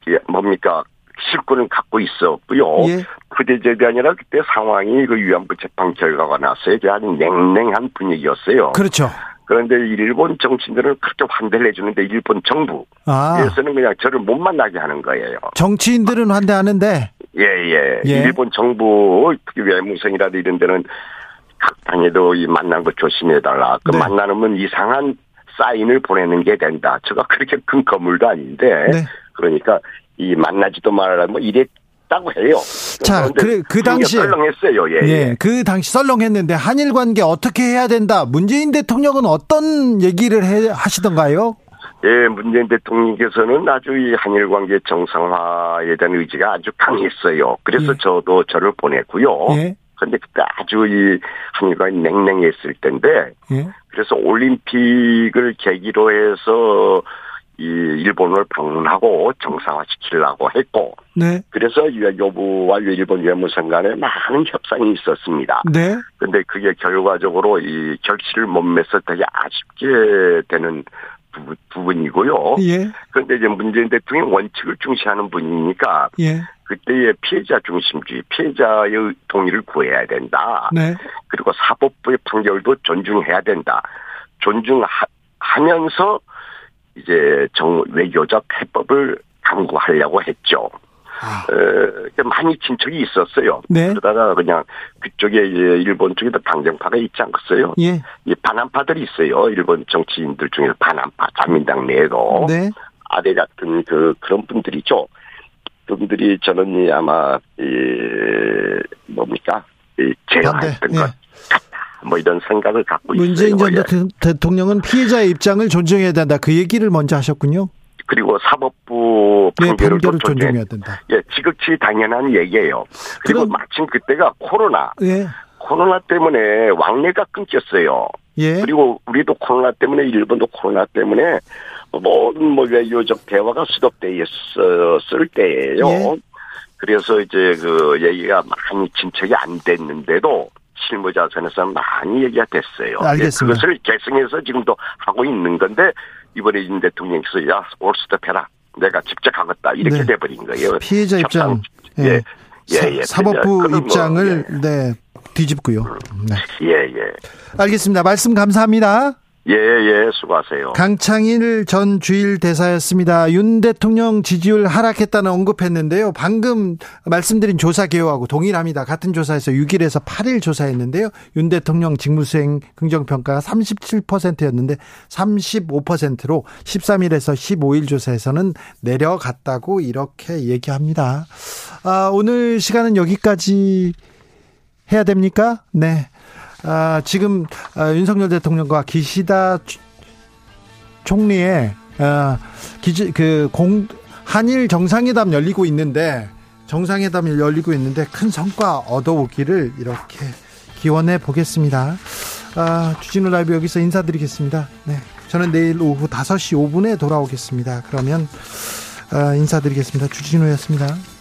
예, 뭡니까? 실권을 갖고 있었고요. 예. 부대접이 아니라 그때 상황이 그 위안부 재판 결과가 났어요. 아주 냉랭한 분위기였어요. 그렇죠. 그런데 일본 정치인들은 그렇게 환대를 해주는데 일본 정부에서는 아. 그냥 저를 못 만나게 하는 거예요. 정치인들은 환대하는데? 예예. 예. 예. 일본 정부 특히 외무성이라든 이런 데는 각 당에도 이 만난 거 조심해달라. 그 네. 만나면 이상한 사인을 보내는 게 된다. 제가 그렇게 큰 건물도 아닌데 네. 그러니까 이 만나지도 말아라 뭐 이랬다고 해요. 자, 그래 그 당시 썰렁했어요. 예, 예, 그 당시 썰렁했는데 한일 관계 어떻게 해야 된다. 문재인 대통령은 어떤 얘기를 해, 하시던가요? 예, 문재인 대통령께서는 아주 이 한일 관계 정상화에 대한 의지가 아주 강했어요. 그래서 예. 저도 저를 보냈고요. 예. 근데 그때 아주 이 한일과 냉랭했을 텐데, 예. 그래서 올림픽을 계기로 해서. 이 일본을 방문하고 정상화시키려고 했고, 네. 그래서 여부와 일본 외무성 간에 많은 협상이 있었습니다. 네. 근데 그게 결과적으로 이 결실을 못 맺어서 되게 아쉽게 되는 부, 부분이고요. 예. 그런데 이제 문재인 대통령이 원칙을 중시하는 분이니까, 예. 그때의 피해자 중심주의, 피해자의 동의를 구해야 된다. 네. 그리고 사법부의 판결도 존중해야 된다. 존중하면서 이제 정 외교적 해법을 강구하려고 했죠. 아. 에, 많이 친척이 있었어요. 네. 그러다가 그냥 그쪽에 일본 쪽에도 강경파가 있지 않겠어요? 예. 이 반한파들이 있어요. 일본 정치인들 중에서 반한파, 자민당 내에도 네. 아베 같은 그 그런 분들이죠. 그분들이 저는 아마 이 뭡니까 이 제어했던 것. 뭐 이런 생각을 갖고 문재인 있어요. 문재인 전 예. 대통령은 피해자의 입장을 존중해야 된다. 그 얘기를 먼저 하셨군요. 그리고 사법부 네, 판결을 존중해야 된다. 예, 지극히 당연한 얘기예요. 그리고 그럼, 마침 그때가 코로나. 예. 코로나 때문에 왕래가 끊겼어요. 예. 그리고 우리도 코로나 때문에 일본도 코로나 때문에 모든 뭐 외교적 대화가 수독되어 있었을 때예요. 예. 그래서 이제 그 얘기가 많이 진척이 안 됐는데도 실무자 선에서는 많이 얘기가 됐어요. 알겠습니다. 예, 그것을 계승해서 지금도 하고 있는 건데 이번에 윤 대통령께서 야 올스톱해라. 내가 직접 하겠다 이렇게 네. 돼버린 거예요. 피해자 협상, 입장, 예, 예, 예, 사, 예 사법부 입장을 뭐, 예. 네 뒤집고요. 네. 예, 예. 알겠습니다. 말씀 감사합니다. 예, 예. 수고하세요. 강창일 전 주일 대사였습니다. 윤 대통령 지지율 하락했다는 언급했는데요. 방금 말씀드린 조사 개요하고 동일합니다. 같은 조사에서 육 일에서 팔 일 조사했는데요. 윤 대통령 직무수행 긍정평가가 삼십칠 퍼센트였는데 삼십오 퍼센트로 십삼 일에서 십오 일 조사에서는 내려갔다고 이렇게 얘기합니다. 아, 오늘 시간은 여기까지 해야 됩니까? 네. 아, 지금 윤석열 대통령과 기시다 총리의 아, 기지, 그 공, 한일 정상회담 열리고 있는데 정상회담이 열리고 있는데 큰 성과 얻어오기를 이렇게 기원해 보겠습니다. 아, 주진우 라이브 여기서 인사드리겠습니다. 네, 저는 내일 오후 다섯 시 오 분에 돌아오겠습니다. 그러면 아, 인사드리겠습니다. 주진우였습니다.